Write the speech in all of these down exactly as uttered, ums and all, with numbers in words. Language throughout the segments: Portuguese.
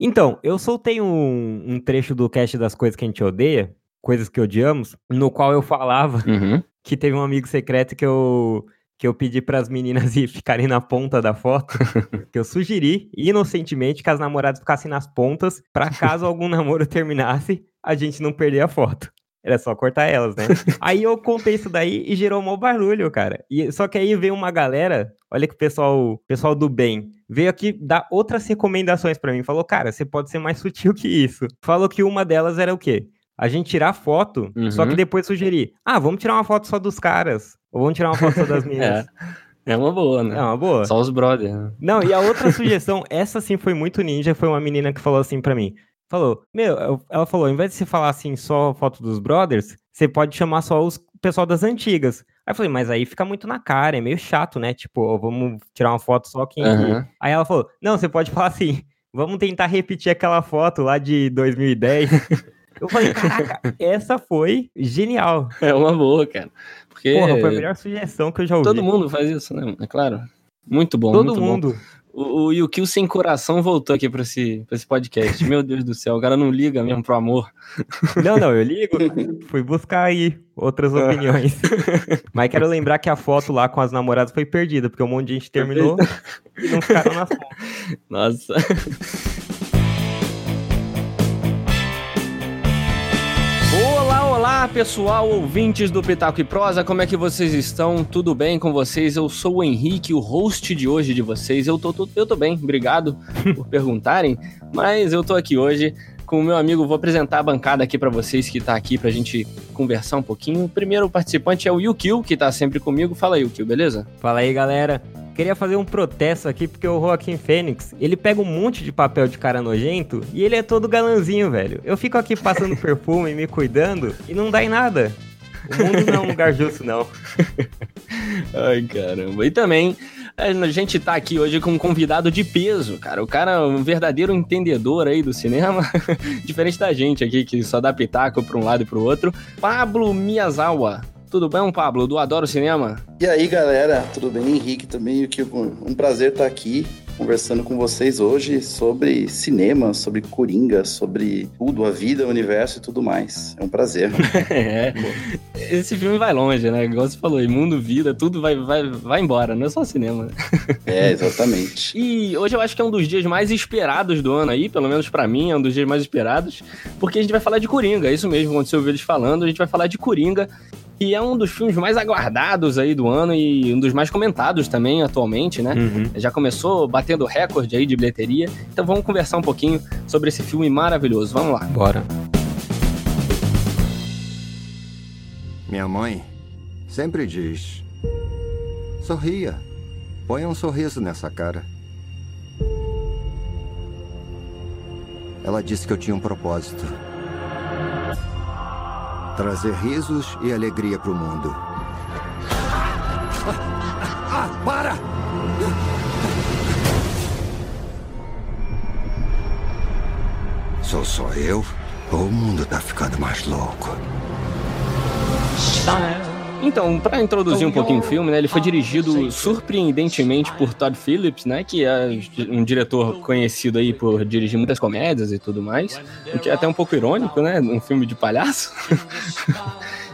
Então, eu soltei um, um trecho do cast das coisas que a gente odeia, coisas que odiamos, no qual eu falava uhum. que teve um amigo secreto que eu, que eu pedi pras meninas ir ficarem na ponta da foto, que eu sugeri, inocentemente, que as namoradas ficassem nas pontas, pra caso algum namoro terminasse, a gente não perder a foto. Era só cortar elas, né? Aí eu contei isso daí e gerou um mau barulho, cara. E, só que aí veio uma galera, olha que o pessoal, pessoal do bem, veio aqui dar outras recomendações pra mim. Falou, cara, você pode ser mais sutil que isso. Falou que uma delas era o quê? A gente tirar foto, uhum. só que depois sugerir. Ah, vamos tirar uma foto só dos caras. Ou vamos tirar uma foto só das meninas. É, é uma boa, né? É uma boa. Só os brothers. Né? Não, e a outra sugestão, essa sim foi muito ninja, foi uma menina que falou assim pra mim. Falou, meu, ela falou, ao invés de você falar assim, só foto dos brothers, você pode chamar só os pessoal das antigas. Aí eu falei, mas aí fica muito na cara, é meio chato, né? Tipo, ó, vamos tirar uma foto só quem... Uhum. Aí ela falou, não, você pode falar assim, vamos tentar repetir aquela foto lá de dois mil e dez. Eu falei, caraca, essa foi genial. É uma boa, cara. Porque... Porra, foi a melhor sugestão que eu já ouvi. Todo mundo faz isso, né? É claro. Muito bom, Todo muito mundo. Bom. O Yuki, o Sem Coração, voltou aqui pra esse, pra esse podcast. Meu Deus do céu, o cara não liga mesmo pro amor. Não, não, eu ligo. Fui buscar aí outras opiniões. Mas quero lembrar que a foto lá com as namoradas foi perdida, porque um monte de gente terminou e não ficaram na foto. Nossa. Olá pessoal, ouvintes do Pitaco e Prosa, como é que vocês estão? Tudo bem com vocês? Eu sou o Henrique, o host de hoje de vocês. Eu tô, tô, eu tô bem, obrigado por perguntarem, mas eu tô aqui hoje com o meu amigo. Vou apresentar a bancada aqui pra vocês que tá aqui pra gente conversar um pouquinho. O primeiro participante é o Yuki, que tá sempre comigo. Fala aí, Yuki, beleza? Fala aí, galera. Queria fazer um protesto aqui, porque o Joaquin Phoenix, ele pega um monte de papel de cara nojento e ele é todo galanzinho, velho. Eu fico aqui passando perfume, me cuidando e não dá em nada. O mundo não é um lugar justo, não. Ai, caramba. E também, a gente tá aqui hoje com um convidado de peso, cara. O cara é um verdadeiro entendedor aí do cinema, diferente da gente aqui, que só dá pitaco pra um lado e pro outro. Pablo Miyazawa. Tudo bem, Pablo, do Adoro Cinema? E aí, galera, tudo bem? Henrique também, um prazer estar aqui conversando com vocês hoje sobre cinema, sobre Coringa, sobre tudo, a vida, o universo e tudo mais. É um prazer. É. Esse filme vai longe, né? Igual você falou, mundo, vida, tudo vai, vai, vai embora, não é só cinema. É, exatamente. E hoje eu acho que é um dos dias mais esperados do ano aí, pelo menos pra mim, é um dos dias mais esperados, porque a gente vai falar de Coringa, é isso mesmo, quando você ouviu eles falando, a gente vai falar de Coringa, que é um dos filmes mais aguardados aí do ano e um dos mais comentados também atualmente, né? Uhum. Já começou batendo recorde aí de bilheteria. Então vamos conversar um pouquinho sobre esse filme maravilhoso. Vamos lá. Bora. Minha mãe sempre diz: sorria, ponha um sorriso nessa cara. Ela disse que eu tinha um propósito. Trazer risos e alegria pro mundo. Ah, ah, para! Sou só eu ou o mundo tá ficando mais louco? Então, pra introduzir um pouquinho o filme, né, ele foi dirigido surpreendentemente por Todd Phillips, né, que é um diretor conhecido aí por dirigir muitas comédias e tudo mais, o que é até um pouco irônico, né, um filme de palhaço.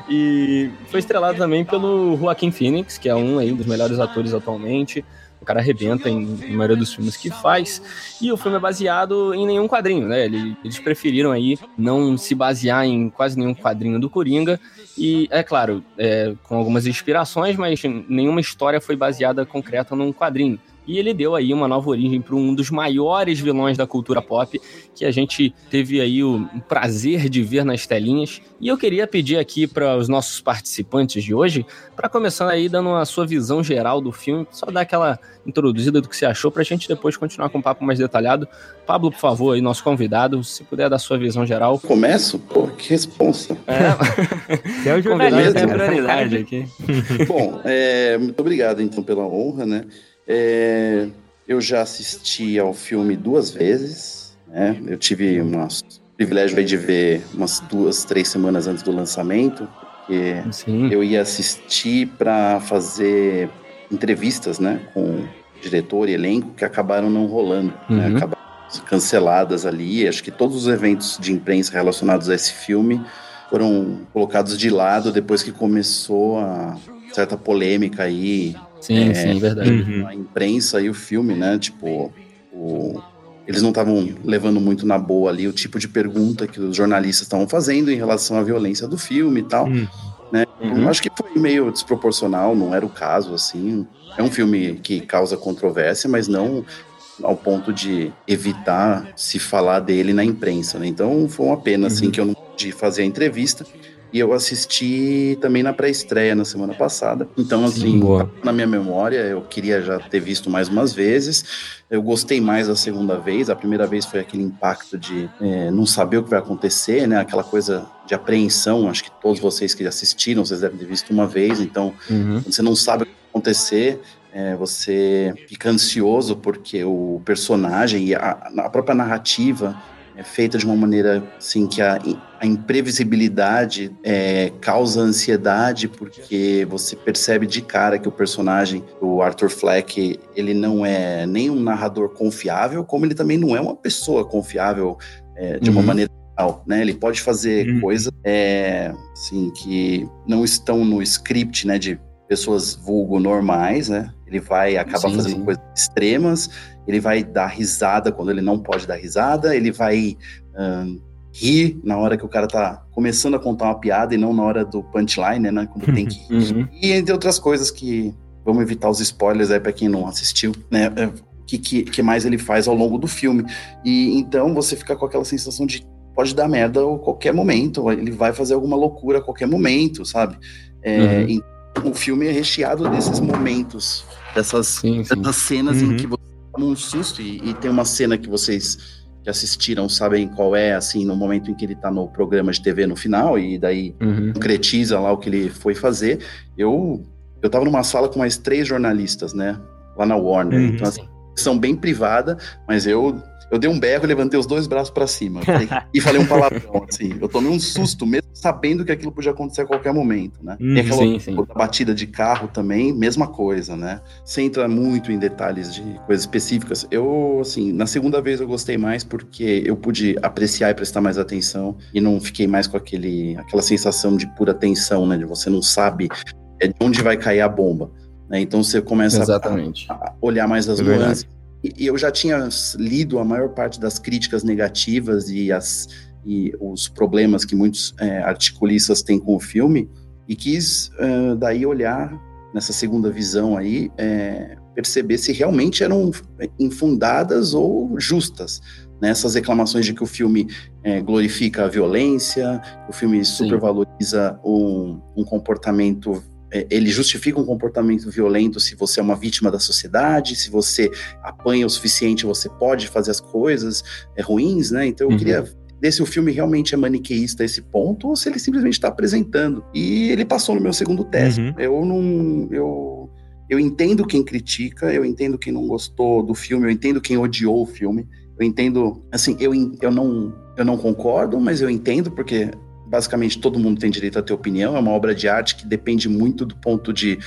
E foi estrelado também pelo Joaquin Phoenix, que é um aí dos melhores atores atualmente. O cara arrebenta em, em maioria dos filmes que faz. E o filme é baseado em nenhum quadrinho, né? Eles preferiram aí não se basear em quase nenhum quadrinho do Coringa. E, é claro, é, com algumas inspirações, mas nenhuma história foi baseada concreta num quadrinho. E ele deu aí uma nova origem para um dos maiores vilões da cultura pop, que a gente teve aí o prazer de ver nas telinhas. E eu queria pedir aqui para os nossos participantes de hoje, para começar aí dando a sua visão geral do filme, só dar aquela introduzida do que você achou, para a gente depois continuar com um papo mais detalhado. Pablo, por favor, aí nosso convidado, se puder dar a sua visão geral. Começo? Pô, que responsa. É, é o jornalista, é a prioridade aqui. Bom, é, muito obrigado então pela honra, né? É, eu já assisti ao filme duas vezes, né? Eu tive um privilégio de ver umas duas, três semanas antes do lançamento, porque Sim. eu ia assistir para fazer entrevistas, né, com o diretor e elenco, que acabaram não rolando, uhum. né? Acabaram canceladas ali. Acho que todos os eventos de imprensa relacionados a esse filme foram colocados de lado depois que começou a certa polêmica aí. Sim, é, sim, verdade. Uhum. A imprensa e o filme, né? Tipo, o... eles não estavam levando muito na boa ali o tipo de pergunta que os jornalistas estavam fazendo em relação à violência do filme e tal. Uhum. Né? Uhum. Acho que foi meio desproporcional, não era o caso, assim. É um filme que causa controvérsia, mas não ao ponto de evitar se falar dele na imprensa, né? Então foi uma pena, assim, uhum. que eu não pude fazer a entrevista. E eu assisti também na pré-estreia na semana passada. Então, assim, sim, na minha memória, eu queria já ter visto mais umas vezes. Eu gostei mais da segunda vez. A primeira vez foi aquele impacto de é, não saber o que vai acontecer, né? Aquela coisa de apreensão. Acho que todos vocês que assistiram, vocês devem ter visto uma vez. Então, uhum. quando você não sabe o que vai acontecer, é, você fica ansioso porque o personagem e a, a própria narrativa é feita de uma maneira assim, que a, a imprevisibilidade é, causa ansiedade, porque você percebe de cara que o personagem, o Arthur Fleck, ele não é nem um narrador confiável, como ele também não é uma pessoa confiável é, de uhum. uma maneira geral, né? Ele pode fazer uhum. coisas é, assim, que não estão no script, né, de pessoas vulgo normais, né? Ele vai acabar sim, fazendo sim. coisas extremas, ele vai dar risada quando ele não pode dar risada, ele vai uh, rir na hora que o cara tá começando a contar uma piada e não na hora do punchline, né? Quando tem que rir. Uhum. E entre outras coisas que... Vamos evitar os spoilers aí pra quem não assistiu, né? O que, que, que mais ele faz ao longo do filme. E então você fica com aquela sensação de pode dar merda a qualquer momento, ele vai fazer alguma loucura a qualquer momento, sabe? É, uhum. Então, o filme é recheado desses momentos, dessas, sim, sim. dessas cenas uhum. em que você toma um susto. E, e tem uma cena que vocês que assistiram sabem qual é, assim, no momento em que ele tá no programa de T V no final, e daí uhum. concretiza lá o que ele foi fazer. Eu, eu tava numa sala com mais três jornalistas, né, lá na Warner. Uhum. Então, assim, são bem privada, mas eu... Eu dei um berro, levantei os dois braços pra cima e falei um palavrão, assim. Eu tomei um susto, mesmo sabendo que aquilo podia acontecer a qualquer momento, né? Hum, e aquela sim, sim. batida de carro também, mesma coisa, né? Sem entrar muito em detalhes de coisas específicas. Eu, assim, na segunda vez eu gostei mais porque eu pude apreciar e prestar mais atenção e não fiquei mais com aquele, aquela sensação de pura tensão, né? De você não sabe de onde vai cair a bomba, né? Então você começa exatamente. A, a olhar mais as nuances. E eu já tinha lido a maior parte das críticas negativas e, as, e os problemas que muitos é, articulistas têm com o filme, e quis uh, daí olhar nessa segunda visão aí, é, perceber se realmente eram infundadas ou justas, né? Essas reclamações de que o filme é, glorifica a violência, que o filme supervaloriza um, um comportamento... Ele justifica um comportamento violento se você é uma vítima da sociedade, se você apanha o suficiente, você pode fazer as coisas é, ruins, né? Então eu uhum. queria ver se o filme realmente é maniqueísta a esse ponto ou se ele simplesmente está apresentando. E ele passou no meu segundo teste. Uhum. Eu não... Eu, eu entendo quem critica, eu entendo quem não gostou do filme, eu entendo quem odiou o filme, eu entendo... Assim, eu, eu, não, eu não concordo, mas eu entendo porque... Basicamente, todo mundo tem direito a ter opinião. É uma obra de arte que depende muito do ponto de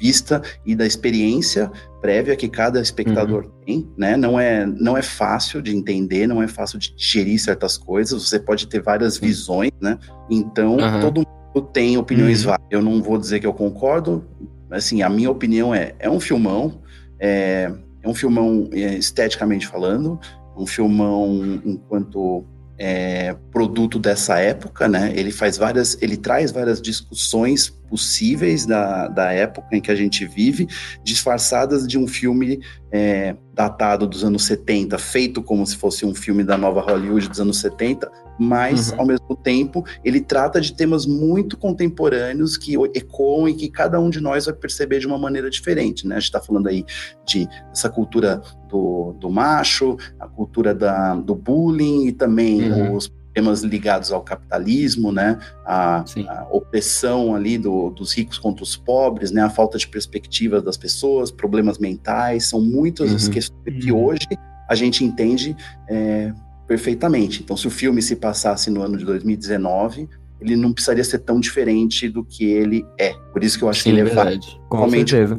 vista e da experiência prévia que cada espectador uhum. tem, né? Não é, não é fácil de entender, não é fácil de digerir certas coisas. Você pode ter várias uhum. visões, né? Então, uhum. todo mundo tem opiniões uhum. várias. Eu não vou dizer que eu concordo. Assim, a minha opinião é... É um filmão. É, é um filmão é, esteticamente falando. Um filmão enquanto... É, produto dessa época, né? Ele faz várias, ele traz várias discussões possíveis da, da época em que a gente vive, disfarçadas de um filme é, datado dos anos setenta, feito como se fosse um filme da nova Hollywood dos anos setenta, mas uhum. ao mesmo tempo ele trata de temas muito contemporâneos que ecoam e que cada um de nós vai perceber de uma maneira diferente, né? A gente está falando aí de essa cultura do, do macho, a cultura da, do bullying e também uhum. os temas ligados ao capitalismo, né? A, a opressão ali do, dos ricos contra os pobres, né? A falta de perspectiva das pessoas, problemas mentais, são muitas uhum. as questões que hoje a gente entende é, perfeitamente. Então, se o filme se passasse no ano de dois mil e dezenove, ele não precisaria ser tão diferente do que ele é. Por isso que eu acho sim, que ele é válido. Com certeza.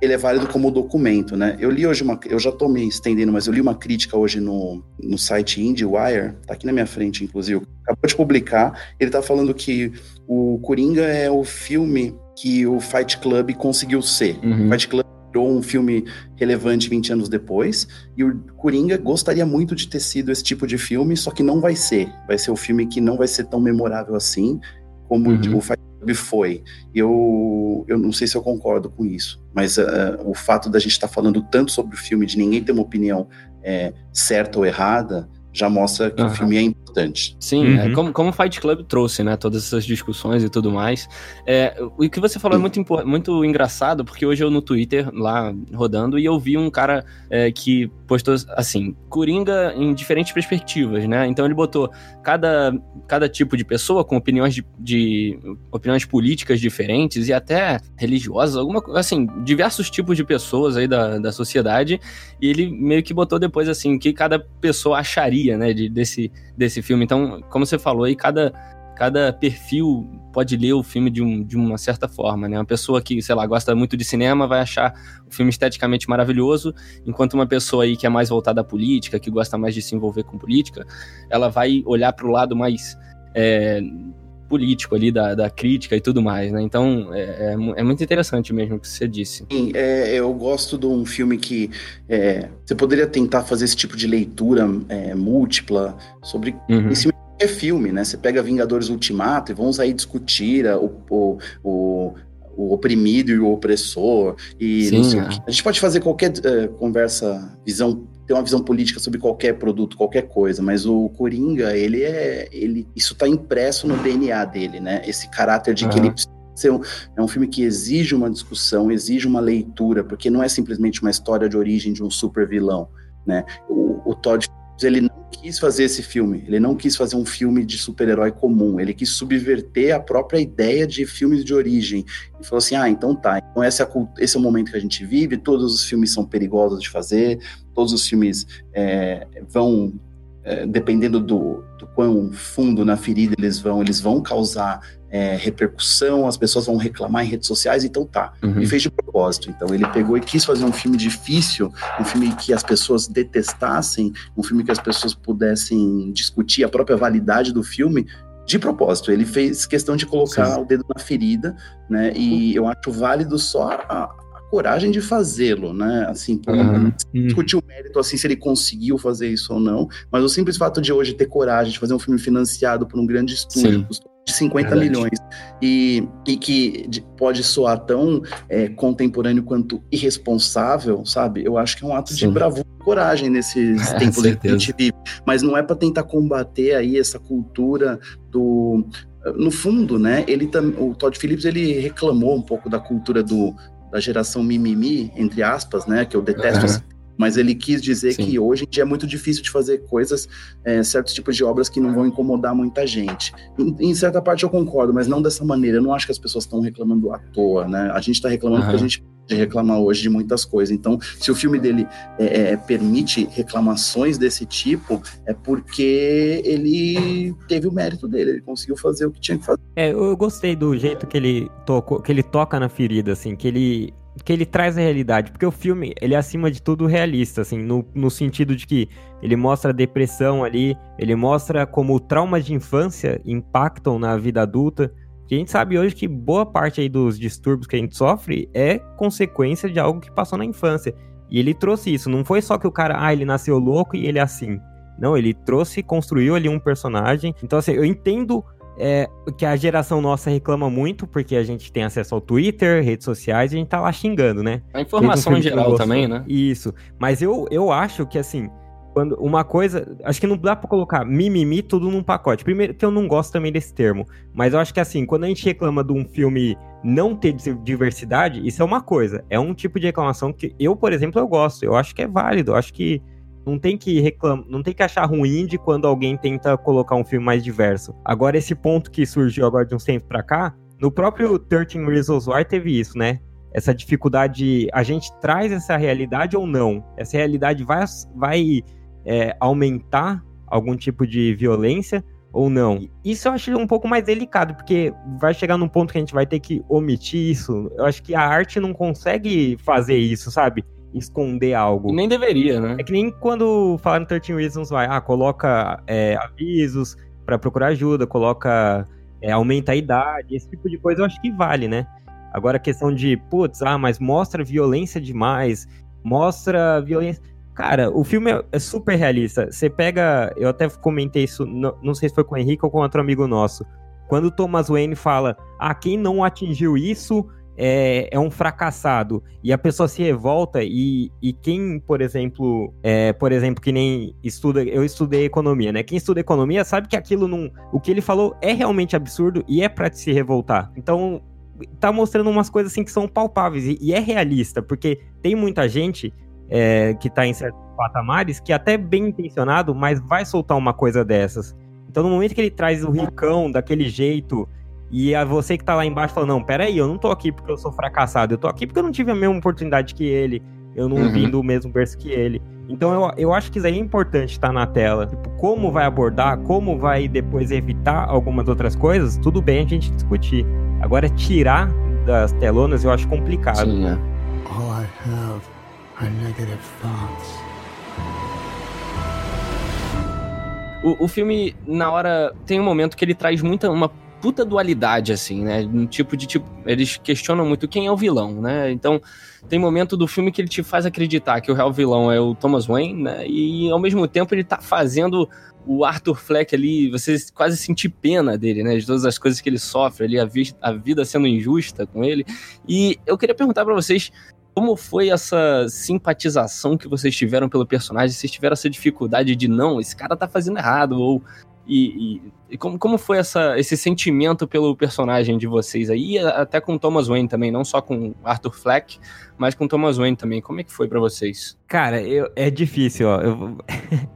ele é válido como documento, né? Eu li hoje uma... Eu já tô me estendendo, mas eu li uma crítica hoje no, no site IndieWire, tá aqui na minha frente, inclusive. Acabou de publicar. Ele tá falando que o Coringa é o filme que o Fight Club conseguiu ser. Uhum. Fight Club virou um filme relevante vinte anos depois, e o Coringa gostaria muito de ter sido esse tipo de filme, só que não vai ser. Vai ser um filme que não vai ser tão memorável assim como uhum. o Fight Club foi. Eu, eu não sei se eu concordo com isso, mas uh, o fato da gente estar tá falando tanto sobre o filme, de ninguém ter uma opinião é, certa ou errada, já mostra que uhum. o filme é importante. Sim, uhum. é, como, como o Fight Club trouxe, né, todas essas discussões e tudo mais. É, o que você falou uhum. é muito, impo- muito engraçado, porque hoje eu no Twitter, lá rodando, e eu vi um cara é, que postou, assim, Coringa em diferentes perspectivas, né? Então ele botou cada, cada tipo de pessoa com opiniões, de, de, opiniões políticas diferentes e até religiosas, alguma, assim, diversos tipos de pessoas aí da, da sociedade, e ele meio que botou depois, assim, que cada pessoa acharia, né, de, desse, desse filme. Então, como você falou aí, cada, cada perfil pode ler o filme de, um, de uma certa forma, né? Uma pessoa que, sei lá, gosta muito de cinema vai achar o filme esteticamente maravilhoso, enquanto uma pessoa aí que é mais voltada à política, que gosta mais de se envolver com política, ela vai olhar para o lado mais é, político ali da, da crítica e tudo mais, né? Então, é, é, é muito interessante mesmo o que você disse. Sim, é, eu gosto de um filme que é, você poderia tentar fazer esse tipo de leitura é, múltipla sobre uhum. esse filme, né? Você pega Vingadores Ultimato e vamos aí discutir a, o, o, o, o oprimido e o opressor e Sim, não sei é. o que. A gente pode fazer qualquer uh, conversa, visão, ter uma visão política sobre qualquer produto, qualquer coisa, mas o Coringa, ele é... Ele, isso tá impresso no D N A dele, né? Esse caráter de uhum. que ele precisa ser um, é um filme que exige uma discussão, exige uma leitura, porque não é simplesmente uma história de origem de um super vilão, né? O, o Todd Phillips, ele não quis fazer esse filme, ele não quis fazer um filme de super-herói comum, ele quis subverter a própria ideia de filmes de origem. Ele falou assim, ah, então tá, então esse é, a, esse é o momento que a gente vive, todos os filmes são perigosos de fazer, todos os filmes é, vão, é, dependendo do, do quão fundo na ferida eles vão, eles vão causar é, repercussão, as pessoas vão reclamar em redes sociais, então tá. Uhum. Ele fez de propósito, então ele pegou e quis fazer um filme difícil, um filme que as pessoas detestassem, um filme que as pessoas pudessem discutir a própria validade do filme, de propósito. Ele fez questão de colocar Sim. o dedo na ferida, né, e eu acho válido só a coragem de fazê-lo, né, assim, uhum. discutir o mérito, assim, se ele conseguiu fazer isso ou não, mas o simples fato de hoje ter coragem de fazer um filme financiado por um grande estúdio, custou de cinquenta milhões, e, e que pode soar tão é, contemporâneo quanto irresponsável, sabe, eu acho que é um ato Sim. de bravura e coragem nesses é, tempos que a gente vive, mas não é para tentar combater aí essa cultura do... No fundo, né, ele, o Todd Phillips, ele reclamou um pouco da cultura do da geração mimimi, entre aspas, né, que eu detesto, uhum. assim, mas ele quis dizer Sim. que hoje em dia é muito difícil de fazer coisas, é, certos tipos de obras que não vão incomodar muita gente. Em, em certa parte eu concordo, mas não dessa maneira. Eu não acho que as pessoas estão reclamando à toa, né, a gente está reclamando uhum. porque a gente pode reclamar hoje de muitas coisas, então se o filme dele é, é, permite reclamações desse tipo, é porque ele teve o mérito dele, ele conseguiu fazer o que tinha que fazer. É, eu gostei do jeito que ele, tocou, que ele toca na ferida, assim, que ele, que ele traz a realidade, porque o filme, ele é acima de tudo realista, assim, no, no sentido de que ele mostra a depressão ali, ele mostra como traumas de infância impactam na vida adulta, que a gente sabe hoje que boa parte aí dos distúrbios que a gente sofre é consequência de algo que passou na infância, e ele trouxe isso, não foi só que o cara, ah, ele nasceu louco e ele é assim, não, ele trouxe, construiu ali um personagem, então assim, eu entendo... É, que a geração nossa reclama muito, porque a gente tem acesso ao Twitter, redes sociais, e a gente tá lá xingando, né? A informação em geral também, né? Isso. Mas eu, eu acho que, assim, quando uma coisa... Acho que não dá pra colocar mimimi tudo num pacote. Primeiro, que eu não gosto também desse termo. Mas eu acho que, assim, quando a gente reclama de um filme não ter diversidade, isso é uma coisa. É um tipo de reclamação que eu, por exemplo, eu gosto. Eu acho que é válido. Eu acho que Não tem que reclamar, não tem que achar ruim de quando alguém tenta colocar um filme mais diverso. Agora, esse ponto que surgiu agora de uns tempos pra cá, no próprio thirteen Reasons Why teve isso, né? Essa dificuldade, a gente traz essa realidade ou não? Essa realidade vai, vai é, aumentar algum tipo de violência? ou não. Isso eu acho um pouco mais delicado, porque vai chegar num ponto que a gente vai ter que omitir isso. Eu acho que a arte não consegue fazer isso, sabe? Esconder algo. Nem deveria, né? É que nem quando falaram treze Reasons Why, ah, coloca é, avisos pra procurar ajuda, coloca é, aumenta a idade, esse tipo de coisa eu acho que vale, né? Agora a questão de, putz, ah, mas mostra violência demais, mostra violência... Cara, o filme é super realista. Você pega... Eu até comentei isso, não sei se foi com o Henrique ou com outro amigo nosso. Quando o Thomas Wayne fala, ah, quem não atingiu isso é, é um fracassado. E a pessoa se revolta e, e quem, por exemplo... É, por exemplo, que nem estuda... Eu estudei economia, né? Quem estuda economia sabe que aquilo não... O que ele falou é realmente absurdo e é pra se revoltar. Então... tá mostrando umas coisas assim que são palpáveis e, e é realista, porque tem muita gente é, que tá em certos patamares que até bem intencionado, mas vai soltar uma coisa dessas. Então no momento que ele traz o ricão daquele jeito e a você que tá lá embaixo fala, não, peraí, eu não tô aqui porque eu sou fracassado, eu tô aqui porque eu não tive a mesma oportunidade que ele, eu não uhum. vim do mesmo berço que ele. Então eu, eu acho que isso aí é importante estar na tela. Tipo, como vai abordar, como vai depois evitar algumas outras coisas, tudo bem a gente discutir. Agora, tirar das telonas eu acho complicado. Sim, né? All I have are negative thoughts. O, o filme, na hora, tem um momento que ele traz muita, uma puta dualidade, assim, né? Um tipo de tipo. Eles questionam muito quem é o vilão, né? Então, tem momento do filme que ele te faz acreditar que o real vilão é o Thomas Wayne, né? E ao mesmo tempo ele tá fazendo o Arthur Fleck ali, você quase sentir pena dele, né? De todas as coisas que ele sofre ali, a, vi- a vida sendo injusta com ele. E eu queria perguntar pra vocês como foi essa simpatização que vocês tiveram pelo personagem, vocês tiveram essa dificuldade de não, esse cara tá fazendo errado, ou... E, e, e como, como foi essa, esse sentimento pelo personagem de vocês aí, e até com o Thomas Wayne também, não só com Arthur Fleck, mas com o Thomas Wayne também, como é que foi pra vocês? Cara, eu, é difícil, ó, eu,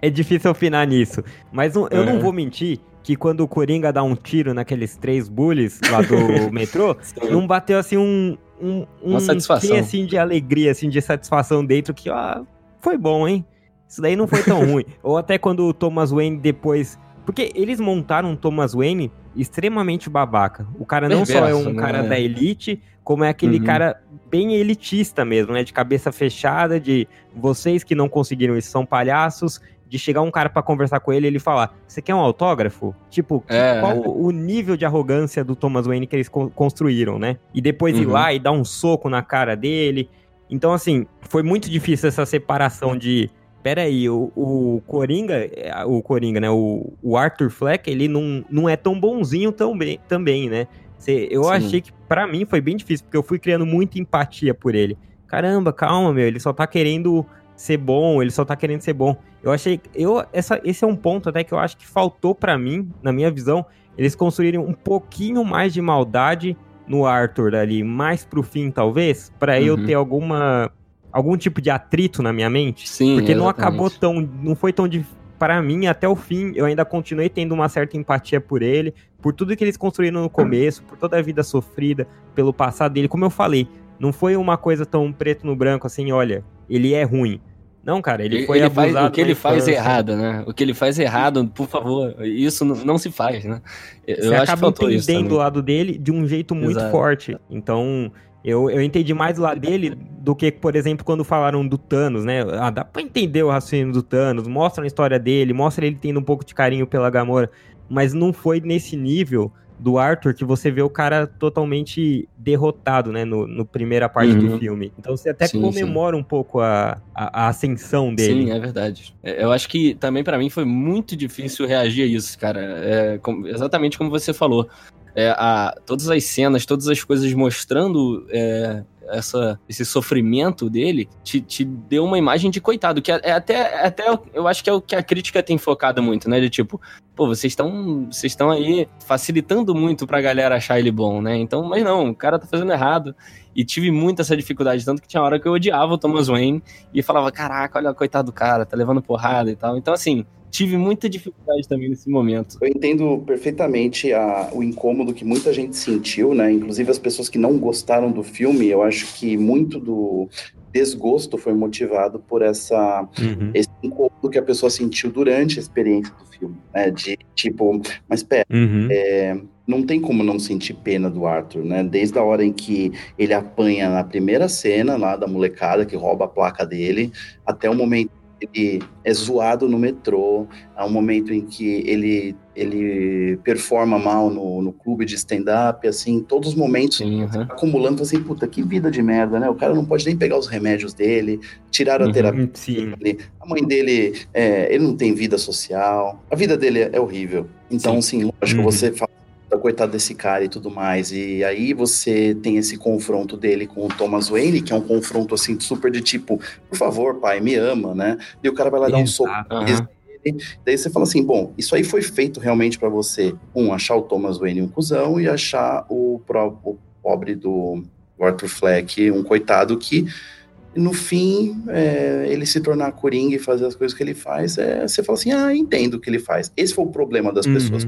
é difícil opinar nisso, mas não, eu é. não vou mentir que quando o Coringa dá um tiro naqueles três bullies lá do metrô, não bateu assim um, um, um satisfação. Assim de alegria, assim de satisfação dentro, que ó, foi bom, hein? Isso daí não foi tão ruim. Ou até quando o Thomas Wayne depois... Porque eles montaram um Thomas Wayne extremamente babaca. O cara não Perverso, só é um né? cara da elite, como é aquele uhum. cara bem elitista mesmo, né? De cabeça fechada, de vocês que não conseguiram isso são palhaços, de chegar um cara pra conversar com ele e ele falar, você quer um autógrafo? Tipo, é. qual o nível de arrogância do Thomas Wayne que eles co- construíram, né? E depois uhum. ir lá e dar um soco na cara dele. Então, assim, foi muito difícil essa separação de... Peraí, o, o Coringa, o Coringa, né, o, o Arthur Fleck, ele não, não é tão bonzinho tão bem, também, né? Cê, eu Sim. achei que, pra mim, foi bem difícil, porque eu fui criando muita empatia por ele. Caramba, calma, meu, ele só tá querendo ser bom, ele só tá querendo ser bom. Eu achei, eu, essa, esse é um ponto até que eu acho que faltou pra mim, na minha visão, eles construírem um pouquinho mais de maldade no Arthur ali, mais pro fim, talvez, pra uhum. eu ter alguma... algum tipo de atrito na minha mente, Sim, porque não exatamente. acabou tão, não foi tão de, para mim, até o fim, eu ainda continuei tendo uma certa empatia por ele, por tudo que eles construíram no começo, por toda a vida sofrida, pelo passado dele, como eu falei, não foi uma coisa tão preto no branco, assim, olha, ele é ruim. Não, cara, ele foi ele abusado. Faz, o que ele faz errado, né? O que ele faz errado, por favor, isso não, não se faz, né? Eu Você acho acaba que entendendo o lado dele de um jeito muito Exato. forte, então... Eu, eu entendi mais lá dele do que, por exemplo, quando falaram do Thanos, né? Ah, dá pra entender o raciocínio do Thanos, mostra a história dele, mostra ele tendo um pouco de carinho pela Gamora, mas não foi nesse nível do Arthur que você vê o cara totalmente derrotado, né? No, no primeira parte uhum. do filme. Então você até sim, comemora sim. um pouco a, a, a ascensão dele. Sim, é verdade. Eu acho que também pra mim foi muito difícil reagir a isso, cara. É, com, exatamente como você falou. É, a, todas as cenas, todas as coisas mostrando é, essa, esse sofrimento dele te, te deu uma imagem de coitado, que é, é até, até eu acho que é o que a crítica tem focado muito, né, de tipo, pô, vocês estão vocês estão aí facilitando muito pra galera achar ele bom, né, então, mas não, o cara tá fazendo errado, e tive muito essa dificuldade, tanto que tinha uma hora que eu odiava o Thomas Wayne, e falava, caraca, olha, coitado do cara, tá levando porrada e tal, então assim, tive muita dificuldade também nesse momento. Eu entendo perfeitamente a, o incômodo que muita gente sentiu, né? Inclusive as pessoas que não gostaram do filme, eu acho que muito do desgosto foi motivado por essa, uhum. esse incômodo que a pessoa sentiu durante a experiência do filme, né? De tipo, mas pera, uhum. é... não tem como não sentir pena do Arthur, né? Desde a hora em que ele apanha na primeira cena lá da molecada que rouba a placa dele, até o momento em que ele é zoado no metrô, é um momento em que ele, ele performa mal no, no clube de stand-up, assim, todos os momentos uhum. acumulando, assim, puta, que vida de merda, né? O cara não pode nem pegar os remédios dele, tiraram a uhum, terapia sim. dele, a mãe dele, é, ele não tem vida social, a vida dele é horrível. Então, sim, assim, lógico, uhum. você fala coitado desse cara e tudo mais, e aí você tem esse confronto dele com o Thomas Wayne, que é um confronto assim super de tipo, por favor pai, me ama, né, e o cara vai lá dar um soco uhum. daí você fala assim, bom, isso aí foi feito realmente pra você um, achar o Thomas Wayne um cuzão e achar o, pro, o pobre do Arthur Fleck um coitado que no fim, é, ele se tornar Coringa e fazer as coisas que ele faz, é, você fala assim, ah, entendo o que ele faz, esse foi o problema das uhum. pessoas.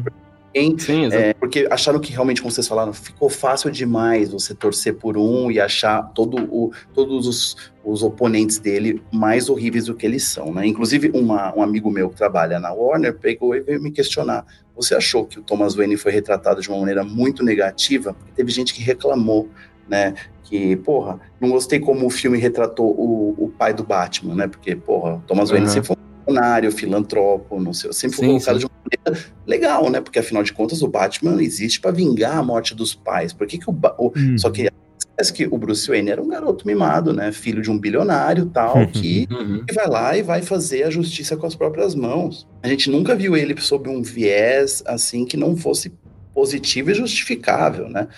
Sim, é, porque acharam que realmente, como vocês falaram, ficou fácil demais você torcer por um e achar todo o, todos os, os oponentes dele mais horríveis do que eles são, né? Inclusive, uma, um amigo meu que trabalha na Warner pegou e veio me questionar. Você achou que o Thomas Wayne foi retratado de uma maneira muito negativa? Porque teve gente que reclamou, né? Que, porra, não gostei como o filme retratou o, o pai do Batman, né? Porque, porra, o Thomas uhum. Wayne sempre foi funcionário, filantropo, não sei, sempre foi colocado de uma maneira legal, né? Porque afinal de contas o Batman existe para vingar a morte dos pais. Por que que o, ba- o hum. só que parece que o Bruce Wayne era um garoto mimado, né? Filho de um bilionário tal, que, que vai lá e vai fazer a justiça com as próprias mãos. A gente nunca viu ele sob um viés assim que não fosse positivo e justificável, né?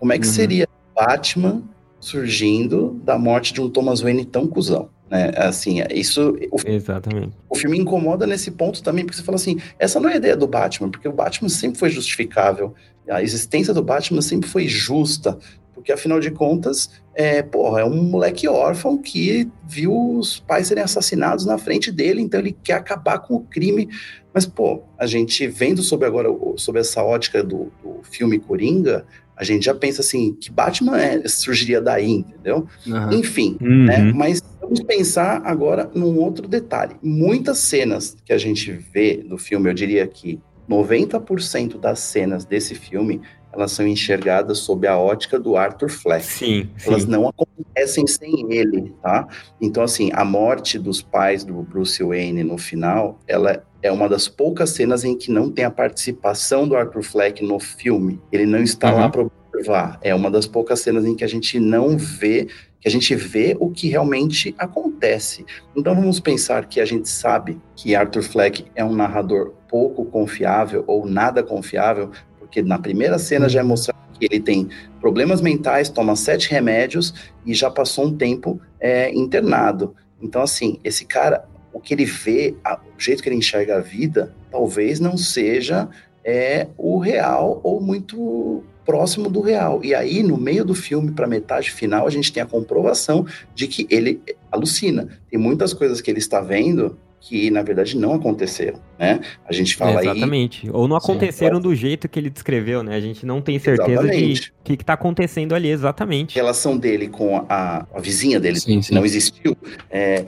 Como é que hum. seria Batman surgindo da morte de um Thomas Wayne tão cuzão? Né? Assim, isso o, Exatamente. O filme incomoda nesse ponto também, porque você fala assim, essa não é a ideia do Batman, porque o Batman sempre foi justificável, a existência do Batman sempre foi justa, porque afinal de contas, é, porra, é um moleque órfão que viu os pais serem assassinados na frente dele, então ele quer acabar com o crime, mas pô, a gente vendo sobre agora, sobre essa ótica do, do filme Coringa, a gente já pensa assim, que Batman é, surgiria daí, entendeu? Uhum. Enfim, uhum. né? Mas vamos pensar agora num outro detalhe. Muitas cenas que a gente vê do filme, eu diria que noventa por cento das cenas desse filme, elas são enxergadas sob a ótica do Arthur Fleck. Sim, elas sim. não acontecem sem ele, tá? Então, assim, a morte dos pais do Bruce Wayne no final, ela é uma das poucas cenas em que não tem a participação do Arthur Fleck no filme. Ele não está uhum. lá para observar. É uma das poucas cenas em que a gente não vê, que a gente vê o que realmente acontece. Então, vamos pensar que a gente sabe que Arthur Fleck é um narrador pouco confiável ou nada confiável, porque na primeira cena já é mostrado que ele tem problemas mentais, toma sete remédios e já passou um tempo é, internado. Então, assim, esse cara, o que ele vê, a, o jeito que ele enxerga a vida, talvez não seja é, o real ou muito próximo do real. E aí, no meio do filme, para metade final, a gente tem a comprovação de que ele alucina. Tem muitas coisas que ele está vendo que, na verdade, não aconteceram, né? A gente fala aí... Exatamente. Ou não aconteceram do jeito que ele descreveu, né? A gente não tem certeza de o que está acontecendo ali, exatamente. A relação dele com a, a vizinha dele sim, sim. não existiu, é,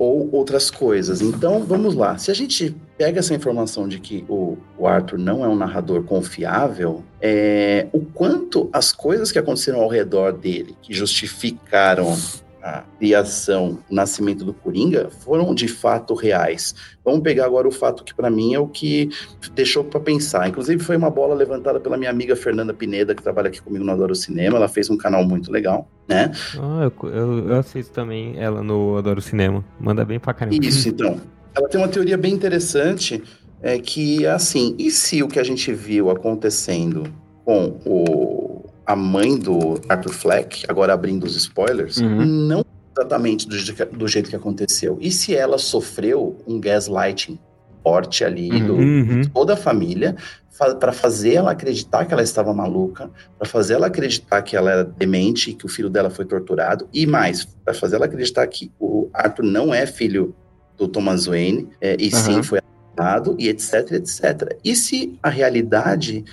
ou outras coisas. Então, vamos lá. Se a gente pega essa informação de que o, o Arthur não é um narrador confiável, é, o quanto as coisas que aconteceram ao redor dele, que justificaram a criação, o nascimento do Coringa, foram de fato reais. Vamos pegar agora o fato que para mim é o que deixou para pensar. Inclusive foi uma bola levantada pela minha amiga Fernanda Pineda, que trabalha aqui comigo no Adoro Cinema. Ela fez um canal muito legal, né? Ah, eu, eu, eu assisto também ela no Adoro Cinema. Manda bem pra caramba. Isso, então. Ela tem uma teoria bem interessante, é que é assim, e se o que a gente viu acontecendo com o... a mãe do Arthur Fleck, agora abrindo os spoilers, uhum. não exatamente do, do jeito que aconteceu. E se ela sofreu um gaslighting forte ali uhum. do, de toda a família, fa- para fazer ela acreditar que ela estava maluca, para fazer ela acreditar que ela era demente e que o filho dela foi torturado, e mais, para fazer ela acreditar que o Arthur não é filho do Thomas Wayne, é, e uhum. sim foi resultado e etc, et cetera. E se a realidade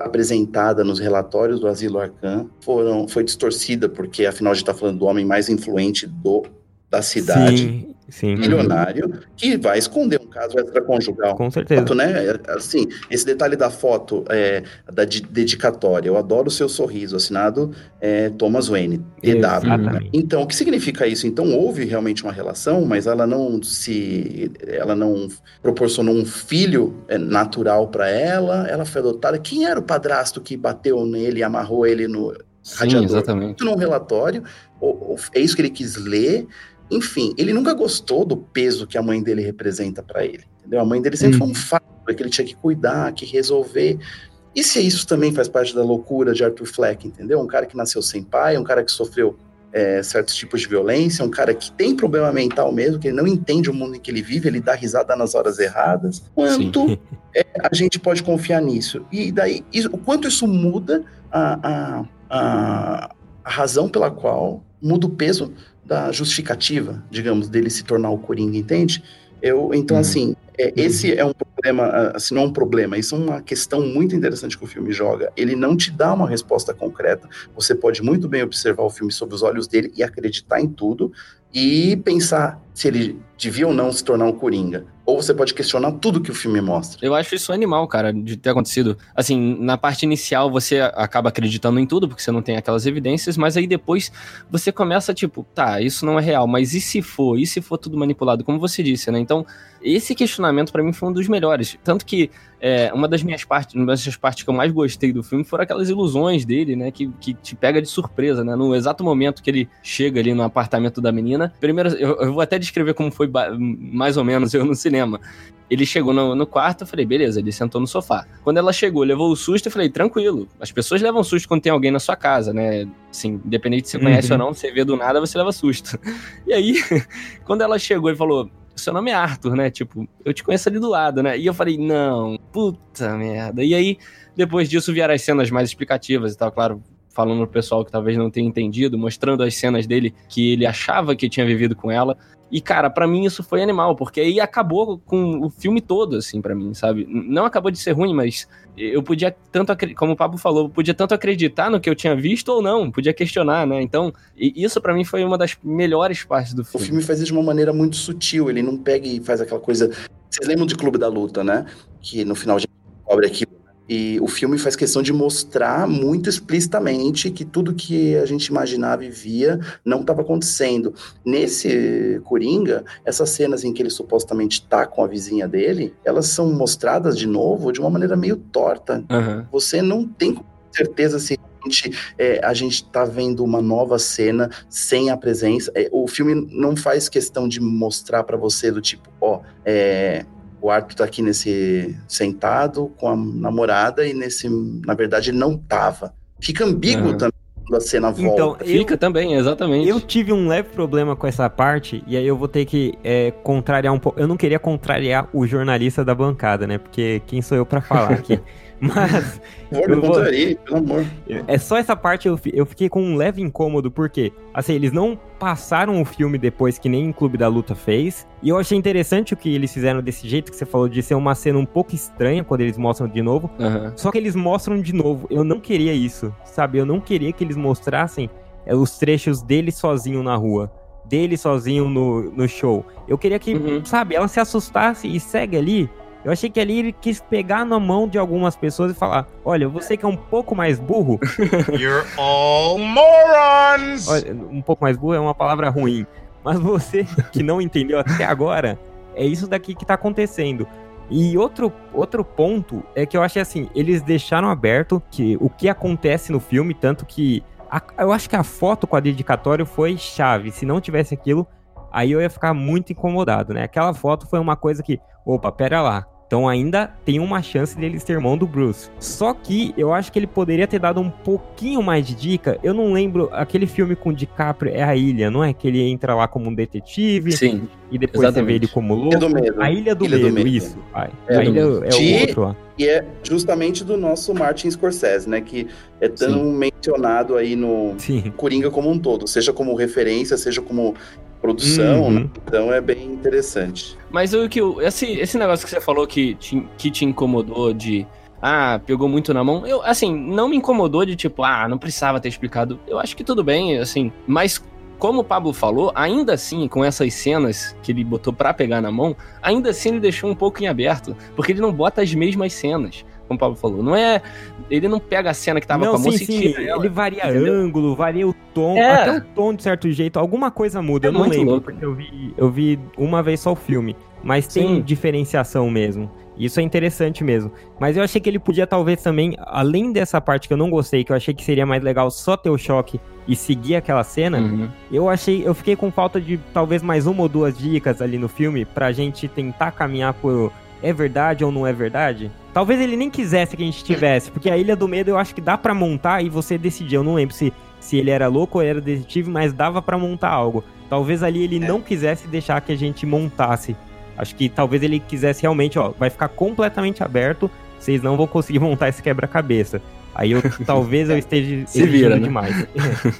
apresentada nos relatórios do Asilo Arkham foram, foi distorcida, porque afinal a gente está falando do homem mais influente do, da cidade, sim, sim, milionário, uhum, que vai esconder um caso extraconjugal. Com certeza. Fato, né? Assim, esse detalhe da foto, é, da de, dedicatória, eu adoro o seu sorriso, assinado é, Thomas Wayne, D W. Então, o que significa isso? Então, houve realmente uma relação, mas ela não se... ela não proporcionou um filho natural para ela, ela foi adotada. Quem era o padrasto que bateu nele e amarrou ele no... Sim, radiador? Exatamente. Num relatório, ou, ou, é isso que ele quis ler. Enfim, ele nunca gostou do peso que a mãe dele representa para ele, entendeu? A mãe dele sempre hum. foi um fardo, que ele tinha que cuidar, que resolver. E se isso também faz parte da loucura de Arthur Fleck, entendeu? Um cara que nasceu sem pai, um cara que sofreu é, certos tipos de violência, um cara que tem problema mental mesmo, que ele não entende o mundo em que ele vive, ele dá risada nas horas erradas. Quanto é, a gente pode confiar nisso? E daí, isso, o quanto isso muda a, a, a, a razão pela qual muda o peso da justificativa, digamos, dele se tornar o Coringa, entende? Eu, então, uhum. assim, é, esse é um problema, assim, não é um problema, isso é uma questão muito interessante que o filme joga. Ele não te dá uma resposta concreta, você pode muito bem observar o filme sob os olhos dele e acreditar em tudo, e pensar se ele devia ou não se tornar um Coringa. Ou você pode questionar tudo que o filme mostra. Eu acho isso animal, cara, de ter acontecido. Assim, na parte inicial você acaba acreditando em tudo, porque você não tem aquelas evidências, mas aí depois você começa, tipo, tá, isso não é real, mas e se for? E se for tudo manipulado? Como você disse, né? Então, esse questionamento pra mim foi um dos melhores. Tanto que é, uma das minhas partes, uma das partes que eu mais gostei do filme foram aquelas ilusões dele, né? Que, que te pega de surpresa, né? No exato momento que ele chega ali no apartamento da menina. Primeiro, eu, eu vou até descrever como foi ba- mais ou menos eu no cinema. Ele chegou no, no quarto, eu falei, beleza, ele sentou no sofá. Quando ela chegou, levou o susto, eu falei, tranquilo. As pessoas levam susto quando tem alguém na sua casa, né? Assim, independente se você conhece uhum. ou não, você vê do nada, você leva susto. E aí, quando ela chegou e falou, seu nome é Arthur, né? Tipo, eu te conheço ali do lado, né? E eu falei, não, puta merda. E aí, depois disso, vieram as cenas mais explicativas e tal, claro, falando pro pessoal que talvez não tenha entendido, mostrando as cenas dele que ele achava que tinha vivido com ela. E, cara, pra mim isso foi animal, porque aí acabou com o filme todo, assim, pra mim, sabe? Não acabou de ser ruim, mas eu podia tanto, como o Pablo falou, eu podia tanto acreditar no que eu tinha visto ou não, podia questionar, né? Então, isso pra mim foi uma das melhores partes do filme. O filme faz isso de uma maneira muito sutil, ele não pega e faz aquela coisa... Vocês lembram de Clube da Luta, né? Que no final a gente cobre aquilo. E o filme faz questão de mostrar muito explicitamente que tudo que a gente imaginava e via não estava acontecendo. Nesse Coringa, essas cenas em que ele supostamente está com a vizinha dele, elas são mostradas de novo de uma maneira meio torta. Uhum. Você não tem certeza se... A gente, é, a gente tá vendo uma nova cena sem a presença. É, o filme não faz questão de mostrar para você do tipo, ó... É, o Arthur tá aqui nesse sentado com a namorada e nesse, na verdade, ele não tava. Fica ambíguo é. também quando a cena volta. Então, eu, Fica também, exatamente. Eu tive um leve problema com essa parte e aí eu vou ter que é, contrariar um pouco. Eu não queria contrariar o jornalista da bancada, né? Porque quem sou eu pra falar aqui? Mas... Por eu vou... contraria, pelo amor. É só essa parte eu, eu fiquei com um leve incômodo, porque, assim, eles não passaram o filme depois que nem o Clube da Luta fez, e eu achei interessante o que eles fizeram desse jeito, que você falou de ser uma cena um pouco estranha quando eles mostram de novo, uhum. só que eles mostram de novo, eu não queria isso, sabe? Eu não queria que eles mostrassem é, os trechos dele sozinho na rua, dele sozinho no, no show. Eu queria que, uhum. sabe, ela se assustasse e segue ali. Eu achei que ali ele quis pegar na mão de algumas pessoas e falar, olha, você que é um pouco mais burro... You're all morons! Olha, um pouco mais burro é uma palavra ruim. Mas você que não entendeu até agora, é isso daqui que tá acontecendo. E outro, outro ponto é que eu achei assim, eles deixaram aberto que, o que acontece no filme, tanto que... A, eu acho que a foto com a dedicatória foi chave. Se não tivesse aquilo, aí eu ia ficar muito incomodado, né? Aquela foto foi uma coisa que... Opa, pera lá. Então ainda tem uma chance dele ser irmão do Bruce. Só que eu acho que ele poderia ter dado um pouquinho mais de dica. Eu não lembro, aquele filme com o DiCaprio é A Ilha, não é? Que ele entra lá como um detetive. Sim, e depois exatamente. Você vê ele como louco. Ilha do Medo. A Ilha do, Ilha Medo, do Medo, isso. Pai. É, a Ilha é de... o outro, ó. E é justamente do nosso Martin Scorsese, né? Que é tão Sim. mencionado aí no Sim. Coringa como um todo. Seja como referência, seja como produção, uhum. né? Então é bem interessante. Mas o que esse, esse negócio que você falou que te, que te incomodou de ah, pegou muito na mão, eu assim, não me incomodou de tipo, ah, não precisava ter explicado. Eu acho que tudo bem, assim, mas como o Pablo falou, ainda assim, com essas cenas que ele botou pra pegar na mão, ainda assim ele deixou um pouco em aberto, porque ele não bota as mesmas cenas. Como o Pablo falou, não é... Ele não pega a cena que tava não, com a moça e tira ela. Ele varia, entendeu? Ângulo, varia o tom, é. até o tom de certo jeito, alguma coisa muda, é eu não lembro, louco. porque eu vi, eu vi uma vez só o filme, mas Sim. tem diferenciação mesmo, isso é interessante mesmo. Mas eu achei que ele podia talvez também, além dessa parte que eu não gostei, que eu achei que seria mais legal só ter o choque e seguir aquela cena, uhum. eu achei, eu fiquei com falta de talvez mais uma ou duas dicas ali no filme, pra gente tentar caminhar por... é verdade ou não é verdade? Talvez ele nem quisesse que a gente tivesse, porque a Ilha do Medo eu acho que dá pra montar e você decidir. Eu não lembro se, se ele era louco ou era detetive, mas dava pra montar algo. Talvez ali ele é. não quisesse deixar que a gente montasse. Acho que talvez ele quisesse realmente, ó, vai ficar completamente aberto, vocês não vão conseguir montar esse quebra-cabeça. Aí eu, talvez eu esteja Se vira, né? demais.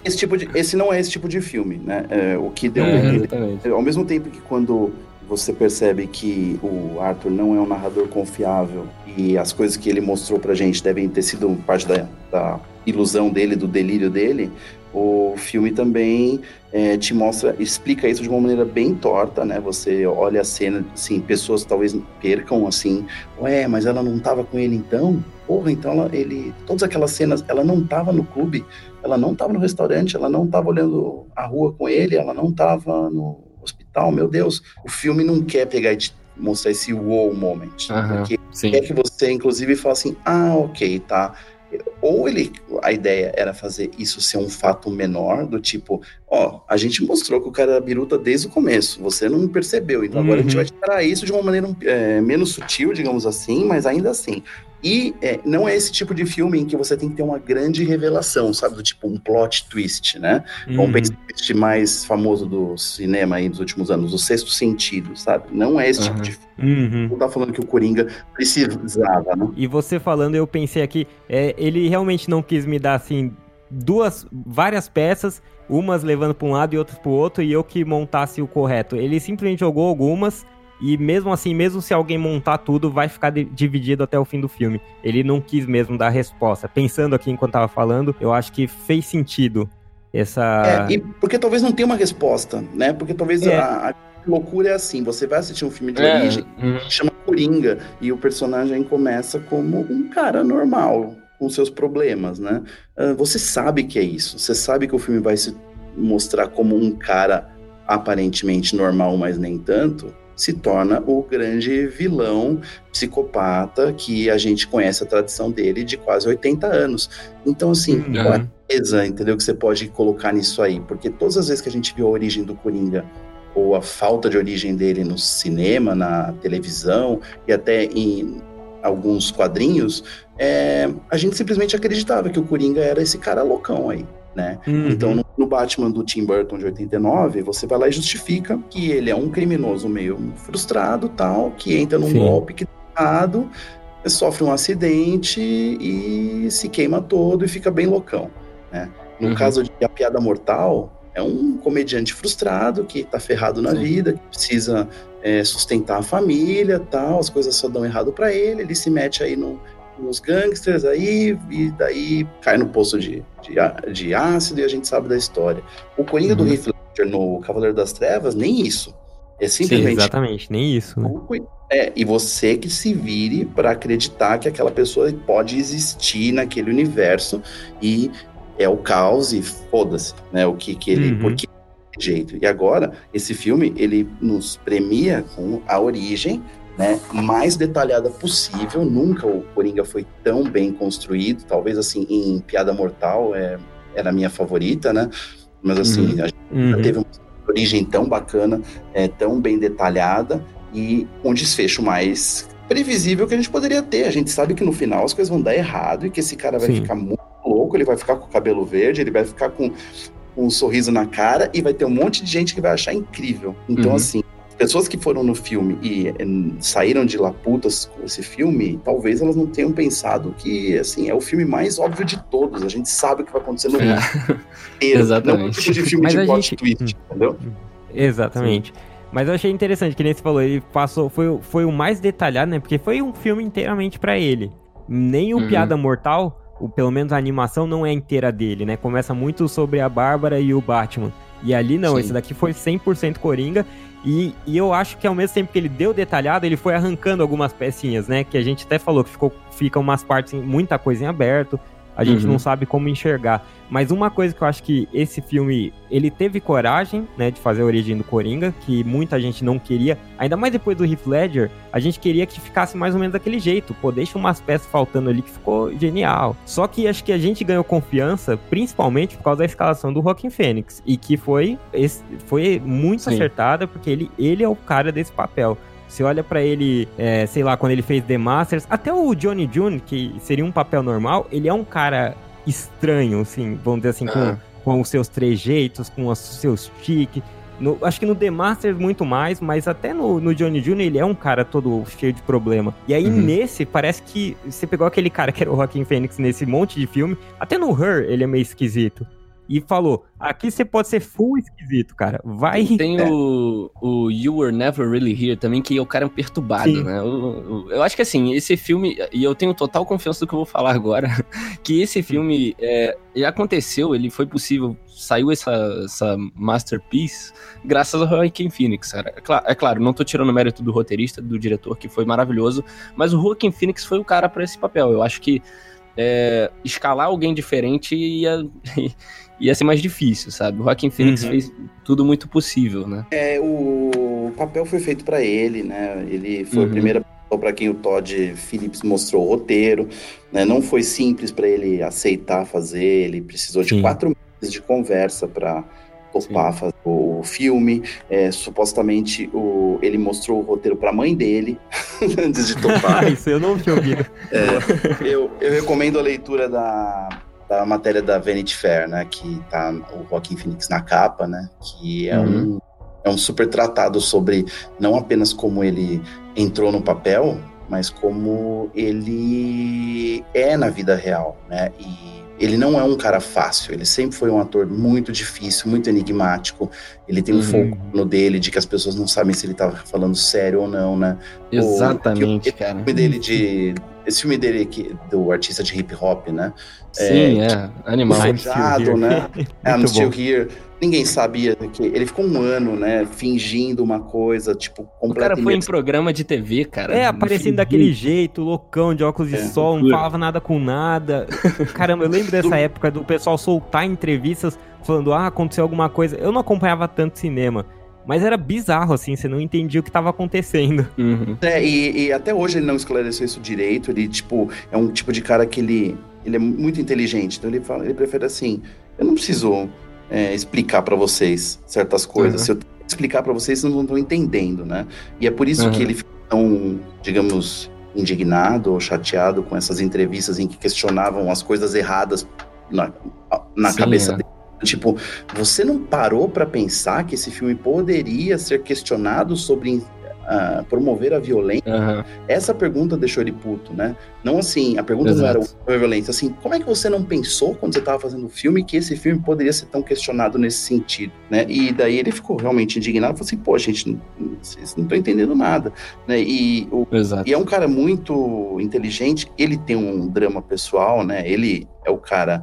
Esse, tipo de, esse não é esse tipo de filme, né? É, o que deu... É, exatamente. Ao mesmo tempo que quando... você percebe que o Arthur não é um narrador confiável e as coisas que ele mostrou pra gente devem ter sido parte da, da ilusão dele, do delírio dele, o filme também é, te mostra, explica isso de uma maneira bem torta, né? Você olha a cena, assim, pessoas talvez percam, assim, ué, mas ela não tava com ele então? Porra, então ela, ele... Todas aquelas cenas, ela não tava no clube, ela não tava no restaurante, ela não tava olhando a rua com ele, ela não tava no... hospital, meu Deus, o filme não quer pegar e te mostrar esse wow moment. Aham, porque sim. quer que você, inclusive, fale assim, ah, ok, tá. Ou ele, a ideia era fazer isso ser um fato menor, do tipo, ó, a gente mostrou que o cara era biruta desde o começo, você não percebeu, então uhum. agora a gente vai tirar isso de uma maneira é, menos sutil, digamos assim, mas ainda assim. E é, não é esse tipo de filme em que você tem que ter uma grande revelação, sabe? Do tipo um plot twist, né? Uhum. Um plot twist mais famoso do cinema aí dos últimos anos, o Sexto Sentido, sabe? Não é esse uhum. tipo de filme. Uhum. Não tá falando que o Coringa precisava, né? E você falando, eu pensei aqui, é, ele realmente não quis me dar, assim, duas, várias peças, umas levando pra um lado e outras pro outro, e eu que montasse o correto. Ele simplesmente jogou algumas... E mesmo assim, mesmo se alguém montar tudo, vai ficar de- dividido até o fim do filme. Ele não quis mesmo dar resposta. Pensando aqui enquanto tava falando, eu acho que fez sentido essa... É, e porque talvez não tenha uma resposta, né? Porque talvez é. a, a loucura é assim, você vai assistir um filme de é. origem, que chama Coringa, e o personagem começa como um cara normal, com seus problemas, né? Você sabe que é isso, você sabe que o filme vai se mostrar como um cara aparentemente normal, mas nem tanto... se torna o grande vilão psicopata que a gente conhece a tradição dele de quase oitenta anos. Então, assim, uhum. qual é a beleza, entendeu, que você pode colocar nisso aí? Porque todas as vezes que a gente viu a origem do Coringa, ou a falta de origem dele no cinema, na televisão, e até em alguns quadrinhos, é, a gente simplesmente acreditava que o Coringa era esse cara loucão aí. Né? Uhum. Então no, no Batman do Tim Burton de oitenta e nove, você vai lá e justifica que ele é um criminoso meio frustrado, tal, que entra num Sim. golpe que tá errado, sofre um acidente e se queima todo e fica bem loucão, né? No uhum. caso de A Piada Mortal, é um comediante frustrado que tá ferrado na Sim. vida, que precisa é, sustentar a família, tal, as coisas só dão errado pra ele, ele se mete aí no nos gangsters aí, e daí cai no poço de, de, de ácido e a gente sabe da história. O Coringa uhum. do Heath Ledger no Cavaleiro das Trevas, nem isso. É simplesmente... Sim, exatamente, nem isso. Né? É, e você que se vire para acreditar que aquela pessoa pode existir naquele universo e é o caos e foda-se, né? O que que ele... Uhum. Porque é jeito. E agora, esse filme, ele nos premia com a origem, né, mais detalhada possível. Nunca o Coringa foi tão bem construído, talvez assim em Piada Mortal é, era a minha favorita, né, mas assim, uhum. a gente uhum. teve uma origem tão bacana, é, tão bem detalhada e um desfecho mais previsível que a gente poderia ter. A gente sabe que no final as coisas vão dar errado e que esse cara vai Sim. ficar muito louco, ele vai ficar com o cabelo verde, ele vai ficar com, com um sorriso na cara e vai ter um monte de gente que vai achar incrível. Então uhum. assim, pessoas que foram no filme e saíram de lá putas com esse filme, talvez elas não tenham pensado que, assim, é o filme mais óbvio de todos. A gente sabe o que vai acontecer no mundo. É. Exatamente. Não é um tipo de filme Mas de plot gente... twist, entendeu? Exatamente. Sim. Mas eu achei interessante, que nem você falou, ele passou, foi, foi o mais detalhado, né? Porque foi um filme inteiramente pra ele. Nem o uhum. Piada Mortal, o, pelo menos a animação não é inteira dele, né? Começa muito sobre a Bárbara e o Batman. E ali não, sim, esse daqui foi cem por cento Coringa. E, e eu acho que ao mesmo tempo que ele deu detalhado, ele foi arrancando algumas pecinhas, né? Que a gente até falou que ficou, fica umas partes, muita coisa em aberto. A gente uhum. não sabe como enxergar. Mas uma coisa que eu acho que esse filme, ele teve coragem, né, de fazer a origem do Coringa, que muita gente não queria. Ainda mais depois do Heath Ledger, a gente queria que ficasse mais ou menos daquele jeito. Pô, deixa umas peças faltando ali, que ficou genial. Só que acho que a gente ganhou confiança, principalmente por causa da escalação do Joaquin Phoenix. E que foi, foi muito sim, acertada, porque ele, ele é o cara desse papel. Você olha pra ele, é, sei lá, quando ele fez The Masters, até o Johnny June, que seria um papel normal, ele é um cara estranho, assim, vamos dizer assim, ah. com, com os seus trejeitos, com os seus tiques. No, acho que no The Masters muito mais, mas até no, no Johnny June ele é um cara todo cheio de problema. E aí uhum. nesse, parece que você pegou aquele cara que era o Joaquin Phoenix nesse monte de filme, até no Her ele é meio esquisito. E falou, aqui você pode ser full esquisito, cara. Vai... Tem o, o You Were Never Really Here também, que é o cara perturbado, sim, né? Eu, eu acho que, assim, esse filme... E eu tenho total confiança do que eu vou falar agora. Que esse filme é, aconteceu, ele foi possível... Saiu essa, essa masterpiece graças ao Joaquin Phoenix, cara. É claro, é claro, não tô tirando o mérito do roteirista, do diretor, que foi maravilhoso. Mas o Joaquin Phoenix foi o cara pra esse papel. Eu acho que é, escalar alguém diferente ia... ia ser mais difícil, sabe? O Joaquin Phoenix uhum. fez tudo muito possível, né? É, o papel foi feito pra ele, né? Ele foi uhum. a primeira pessoa pra quem o Todd Phillips mostrou o roteiro, né? Não foi simples pra ele aceitar fazer, ele precisou sim, de quatro meses de conversa pra topar fazer o filme. É, supostamente, o... ele mostrou o roteiro pra mãe dele antes de topar. Isso eu não tinha ouvido. É, eu, eu recomendo a leitura da... da matéria da Vanity Fair, né, que tá o Joaquin Phoenix na capa, né, que é, uhum. um, é um super tratado sobre não apenas como ele entrou no papel, mas como ele é na vida real, né, e ele não é um cara fácil, ele sempre foi um ator muito difícil, muito enigmático, ele tem um uhum. foco no dele de que as pessoas não sabem se ele tá falando sério ou não, né. Exatamente, o, cara. O filme dele de... Esse filme dele, que, do artista de hip-hop, né? Sim, é. é. Animal. Forjado, né? I'm Still Here. Ninguém sabia. Que ele ficou um ano, né? Fingindo uma coisa, tipo... O cara foi em programa de T V, cara. É, aparecendo daquele jeito, loucão, de óculos é, de sol, não falava nada com nada. Caramba, eu lembro dessa época do pessoal soltar entrevistas falando, ah, aconteceu alguma coisa. Eu não acompanhava tanto cinema. Mas era bizarro, assim, você não entendia o que estava acontecendo. Uhum. É, e, e até hoje ele não esclareceu isso direito, ele, tipo, é um tipo de cara que ele, ele é muito inteligente, então ele, fala, ele prefere assim, eu não preciso é, explicar para vocês certas coisas, uhum. se eu explicar para vocês, vocês não estão entendendo, né? E é por isso uhum. que ele fica tão, digamos, indignado ou chateado com essas entrevistas em que questionavam as coisas erradas na, na sim, cabeça é. dele. Tipo, você não parou pra pensar que esse filme poderia ser questionado sobre uh, promover a violência? Uhum. Essa pergunta deixou ele puto, né? Não assim, a pergunta exato. Não era a violência, assim, como é que você não pensou quando você tava fazendo o filme que esse filme poderia ser tão questionado nesse sentido, né? E daí ele ficou realmente indignado, falou assim, pô, gente, vocês não estão entendendo nada, né? E, o, e é um cara muito inteligente, ele tem um drama pessoal, né? Ele é o cara...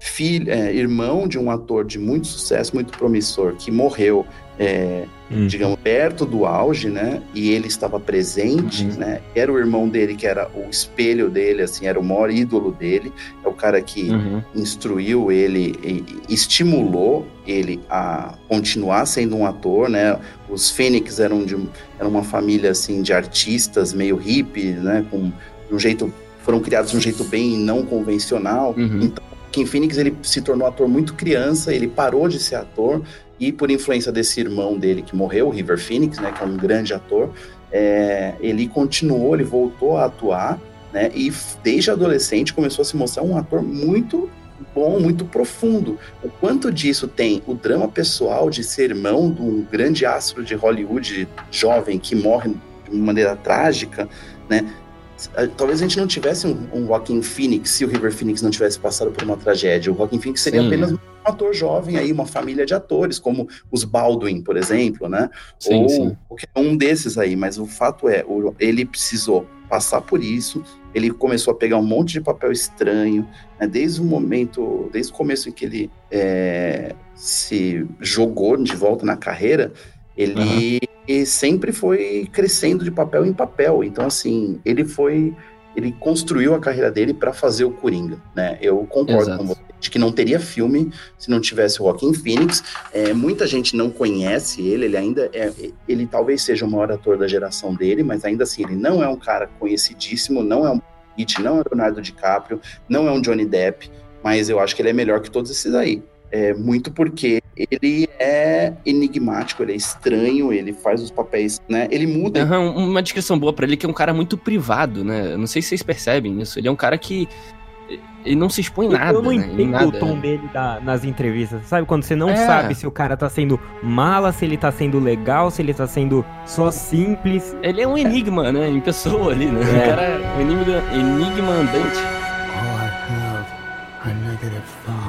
Filho, é, irmão de um ator de muito sucesso, muito promissor, que morreu, é, uhum. digamos, perto do auge, né? E ele estava presente, uhum. né? Era o irmão dele, que era o espelho dele, assim, era o maior ídolo dele. É o cara que uhum. instruiu ele, e, e estimulou ele a continuar sendo um ator, né? Os Phoenix eram, de, eram uma família, assim, de artistas meio hippies, né? Com, de um jeito, foram criados de um jeito bem não convencional. Uhum. Então, Joaquin Phoenix, ele se tornou ator muito criança, ele parou de ser ator e por influência desse irmão dele que morreu, o River Phoenix, né, que é um grande ator, é, ele continuou, ele voltou a atuar, né, e desde adolescente começou a se mostrar um ator muito bom, muito profundo. O quanto disso tem o drama pessoal de ser irmão de um grande astro de Hollywood jovem que morre de maneira trágica, né? Talvez a gente não tivesse um, um Joaquin Phoenix se o River Phoenix não tivesse passado por uma tragédia. O Joaquin Phoenix seria Sim. apenas um ator jovem, aí, uma família de atores, como os Baldwin, por exemplo, né? Sim, Ou sim. qualquer um desses aí. Mas o fato é, ele precisou passar por isso, ele começou a pegar um monte de papel estranho, né? Desde o momento, desde o começo em que ele é, se jogou de volta na carreira, ele... Uhum. E sempre foi crescendo de papel em papel. Então, assim, ele foi... Ele construiu a carreira dele para fazer o Coringa, né? Eu concordo Exato. Com você, de que não teria filme se não tivesse o Joaquin Phoenix. É, muita gente não conhece ele, ele ainda... É, ele talvez seja o maior ator da geração dele, mas ainda assim, ele não é um cara conhecidíssimo, não é um... não é um Leonardo DiCaprio, não é um Johnny Depp, mas eu acho que ele é melhor que todos esses aí. É, muito porque ele é enigmático, ele é estranho, ele faz os papéis, né? Ele muda. Uhum, uma descrição boa pra ele, que é um cara muito privado, né? Não sei se vocês percebem isso. Ele é um cara que... Ele não se expõe em nada, eu não né? entendo nada. O tom dele da, nas entrevistas, sabe? Quando você não é. sabe se o cara tá sendo mala, se ele tá sendo legal, se ele tá sendo só simples. Ele é um enigma, né? Em pessoa ali, né? É. O cara é um enigma, enigma andante. Oh, I love negative thoughts.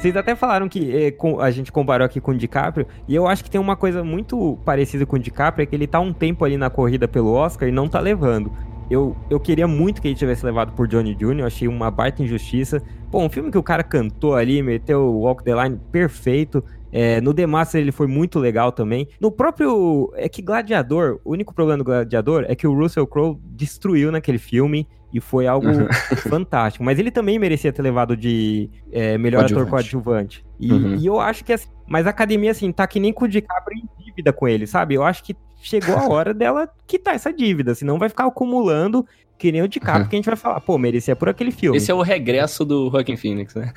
Vocês até falaram que é, com, a gente comparou aqui com o DiCaprio, e eu acho que tem uma coisa muito parecida com o DiCaprio, é que ele tá um tempo ali na corrida pelo Oscar e não tá levando. Eu, eu queria muito que ele tivesse levado por Johnny June, eu achei uma baita injustiça. Pô, um filme que o cara cantou ali, meteu o Walk the Line perfeito. É, no The Masters ele foi muito legal também. No próprio... É que Gladiador, o único problema do Gladiador é que o Russell Crowe destruiu naquele filme. E foi algo uhum. fantástico. Mas ele também merecia ter levado de é, melhor ator coadjuvante. E, uhum. e eu acho que... Assim, mas a academia, assim, tá que nem com o DiCaprio em dívida com ele, sabe? Eu acho que chegou a hora dela quitar essa dívida. Senão vai ficar acumulando que nem o DiCaprio, uhum. que a gente vai falar, pô, merecia por aquele filme. Esse é o regresso do Joaquin Phoenix, né?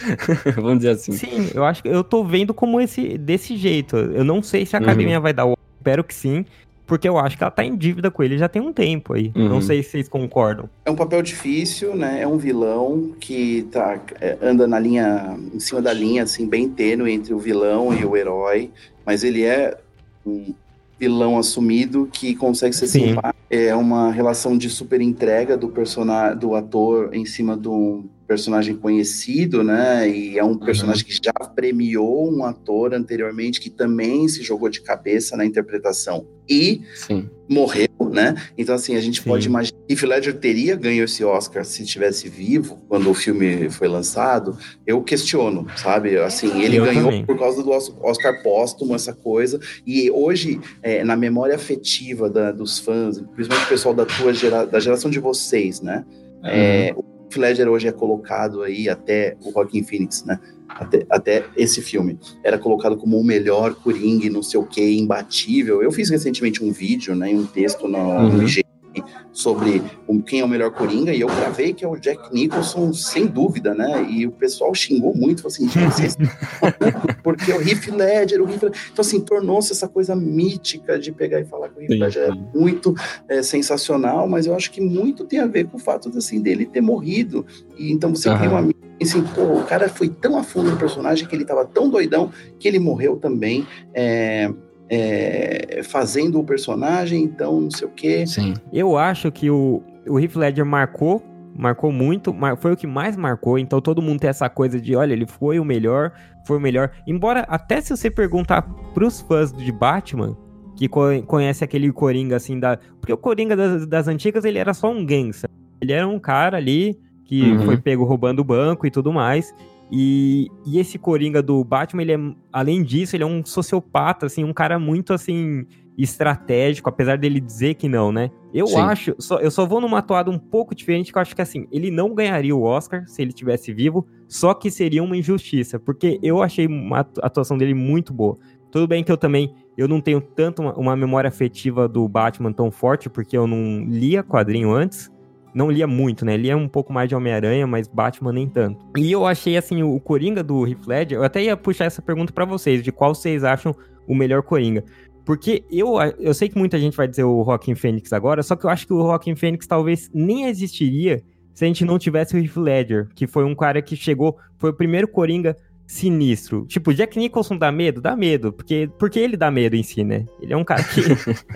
Vamos dizer assim. Sim, eu acho que eu tô vendo como esse, desse jeito. Eu não sei se a academia uhum. vai dar o... Espero que sim. Porque eu acho que ela tá em dívida com ele já tem um tempo aí. Uhum. Não sei se vocês concordam. É um papel difícil, né? É um vilão que tá, é, anda na linha, em cima da linha, assim, bem tênue entre o vilão e o herói. Mas ele é um vilão assumido que consegue ser simpático. É uma relação de super entrega do, persona- do ator em cima de um personagem conhecido, né? E é um personagem uhum. que já premiou um ator anteriormente que também se jogou de cabeça na interpretação e Sim. morreu, né? Então, assim, a gente Sim. pode imaginar que Heath Ledger teria ganho esse Oscar se estivesse vivo quando o filme foi lançado. Eu questiono, sabe? Assim, ele eu ganhou também. Por causa do Oscar póstumo, essa coisa. E hoje, é, na memória afetiva da, dos fãs, principalmente o pessoal da tua gera, da geração de vocês, né? Uhum. É, Heath Ledger hoje é colocado aí até o Joaquin Phoenix, né? Até, até esse filme. Era colocado como o melhor Coringa, não sei o que, imbatível. Eu fiz recentemente um vídeo, né? Um texto no, uhum. no I G N sobre o, quem é o melhor Coringa e eu gravei que é o Jack Nicholson, sem dúvida, né? E o pessoal xingou muito, falou assim, vocês porque o Heath Ledger, o Heath Ledger... Então, assim, tornou-se essa coisa mítica de pegar e falar que o Heath Ledger é muito é, sensacional, mas eu acho que muito tem a ver com o fato, assim, dele ter morrido. E então você uhum. tem uma... Assim, pô, o cara foi tão a fundo no personagem que ele tava tão doidão que ele morreu também, é... É, fazendo o personagem, então não sei o quê. Sim. Eu acho que o, o Heath Ledger marcou, marcou muito, mar, foi o que mais marcou, então todo mundo tem essa coisa de, olha, ele foi o melhor, foi o melhor. Embora, até se você perguntar pros fãs de Batman, que co- conhece aquele Coringa assim, da, porque o Coringa das, das antigas, ele era só um gangster. Ele era um cara ali que uhum. foi pego roubando o banco e tudo mais. E, e esse Coringa do Batman, ele é, além disso, ele é um sociopata, assim, um cara muito, assim, estratégico, apesar dele dizer que não, né? Eu Sim. acho, só, eu só vou numa toada um pouco diferente, que eu acho que, assim, ele não ganharia o Oscar se ele estivesse vivo, só que seria uma injustiça, porque eu achei uma, a atuação dele muito boa. Tudo bem que eu também, eu não tenho tanto uma, uma memória afetiva do Batman tão forte, porque eu não lia quadrinho antes. Não lia muito, né? Lia um pouco mais de Homem-Aranha, mas Batman nem tanto. E eu achei, assim, o Coringa do Heath Ledger... Eu até ia puxar essa pergunta pra vocês, de qual vocês acham o melhor Coringa. Porque eu, eu sei que muita gente vai dizer o Joaquin Phoenix agora, só que eu acho que o Joaquin Phoenix talvez nem existiria se a gente não tivesse o Heath Ledger, que foi um cara que chegou... Foi o primeiro Coringa sinistro. Tipo, Jack Nicholson dá medo? Dá medo. Porque, porque ele dá medo em si, né? Ele é um cara que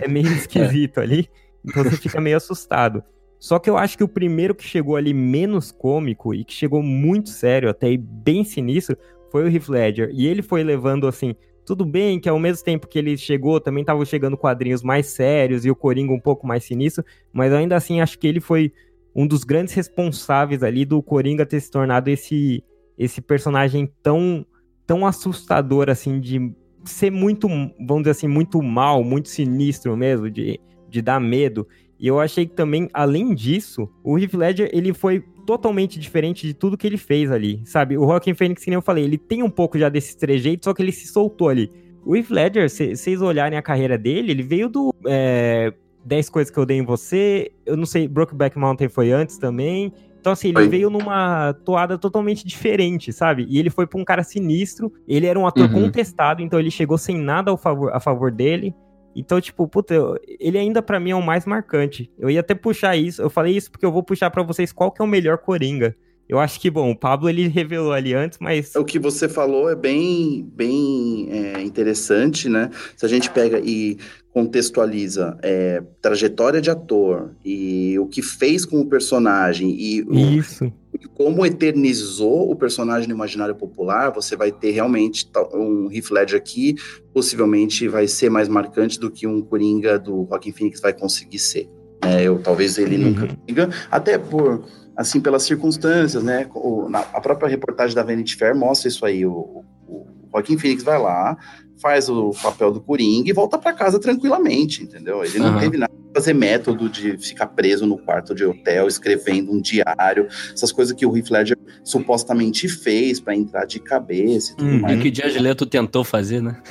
é meio esquisito é. ali. Então você fica meio assustado. Só que eu acho que o primeiro que chegou ali menos cômico e que chegou muito sério, até aí bem sinistro, foi o Heath Ledger. E ele foi levando assim... Tudo bem que ao mesmo tempo que ele chegou, também estavam chegando quadrinhos mais sérios e o Coringa um pouco mais sinistro, mas ainda assim acho que ele foi um dos grandes responsáveis ali do Coringa ter se tornado esse, esse personagem tão, tão assustador, assim, de ser muito, vamos dizer assim, muito mal, muito sinistro mesmo, de, de dar medo. E eu achei que também, além disso, o Heath Ledger, ele foi totalmente diferente de tudo que ele fez ali, sabe? O Joaquin Phoenix, que nem eu falei, ele tem um pouco já desses trejeitos, só que ele se soltou ali. O Heath Ledger, se vocês olharem a carreira dele, ele veio do é, dez coisas que eu dei em você, eu não sei, Brokeback Mountain foi antes também. Então, assim, ele Oi. veio numa toada totalmente diferente, sabe? E ele foi pra um cara sinistro, ele era um ator uhum. contestado, então ele chegou sem nada ao favor, a favor dele. Então, tipo, puta, eu, ele ainda pra mim é o mais marcante. Eu ia até puxar isso, eu falei isso porque eu vou puxar pra vocês qual que é o melhor Coringa. Eu acho que, bom, o Pablo, ele revelou ali antes, mas... O que você falou é bem, bem é, interessante, né? Se a gente pega e contextualiza é, trajetória de ator e o que fez com o personagem e... Isso. E como eternizou o personagem no imaginário popular, você vai ter realmente um Heath Ledger aqui, possivelmente vai ser mais marcante do que um Coringa do Joaquin Phoenix vai conseguir ser. É, eu, talvez ele uhum. nunca consiga, até por, assim, pelas circunstâncias, né? O, na, a própria reportagem da Vanity Fair mostra isso aí, o, o Joaquin Phoenix vai lá, faz o papel do Coringa e volta para casa tranquilamente, entendeu? Ele uhum. não teve nada. Fazer método de ficar preso no quarto de hotel, escrevendo um diário, essas coisas que o Heath Ledger supostamente fez pra entrar de cabeça e tudo hum, mais. E que o Jared Leto tentou fazer, né?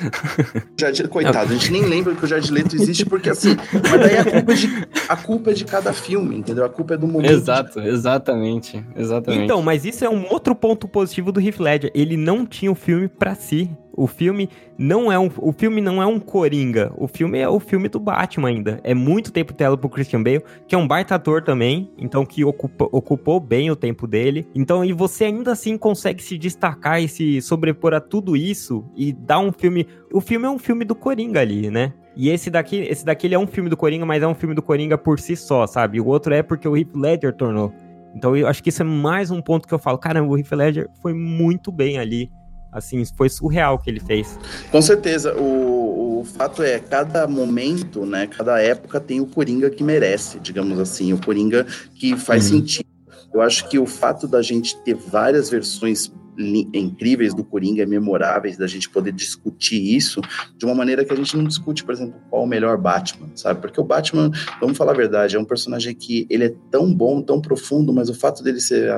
Jared, coitado, a gente nem lembra que o Jared Leto existe, porque assim, mas daí a culpa é de, a culpa é de cada filme, entendeu? A culpa é do momento. Exato, exatamente, exatamente. Então, mas isso é um outro ponto positivo do Heath Ledger, ele não tinha o filme pra si. O filme não é um, o filme não é um Coringa, o filme é o filme do Batman ainda, é muito tempo tela pro Christian Bale, que é um baita ator também, então que ocupa, ocupou bem o tempo dele, então e você ainda assim consegue se destacar e se sobrepor a tudo isso e dar um filme, o filme é um filme do Coringa ali, né? E esse daqui, esse daqui ele é um filme do Coringa, mas é um filme do Coringa por si só, sabe? O outro é porque o Heath Ledger tornou, então eu acho que isso é mais um ponto que eu falo, caramba, o Heath Ledger foi muito bem ali. Assim, foi surreal o que ele fez. Com certeza, o, o fato é, cada momento, né, cada época tem o Coringa que merece, digamos assim, o Coringa que faz uhum. sentido. Eu acho que o fato da gente ter várias versões incríveis do Coringa, memoráveis, da gente poder discutir isso de uma maneira que a gente não discute, por exemplo, qual o melhor Batman, sabe? Porque o Batman, vamos falar a verdade, é um personagem que ele é tão bom, tão profundo, mas o fato dele ser...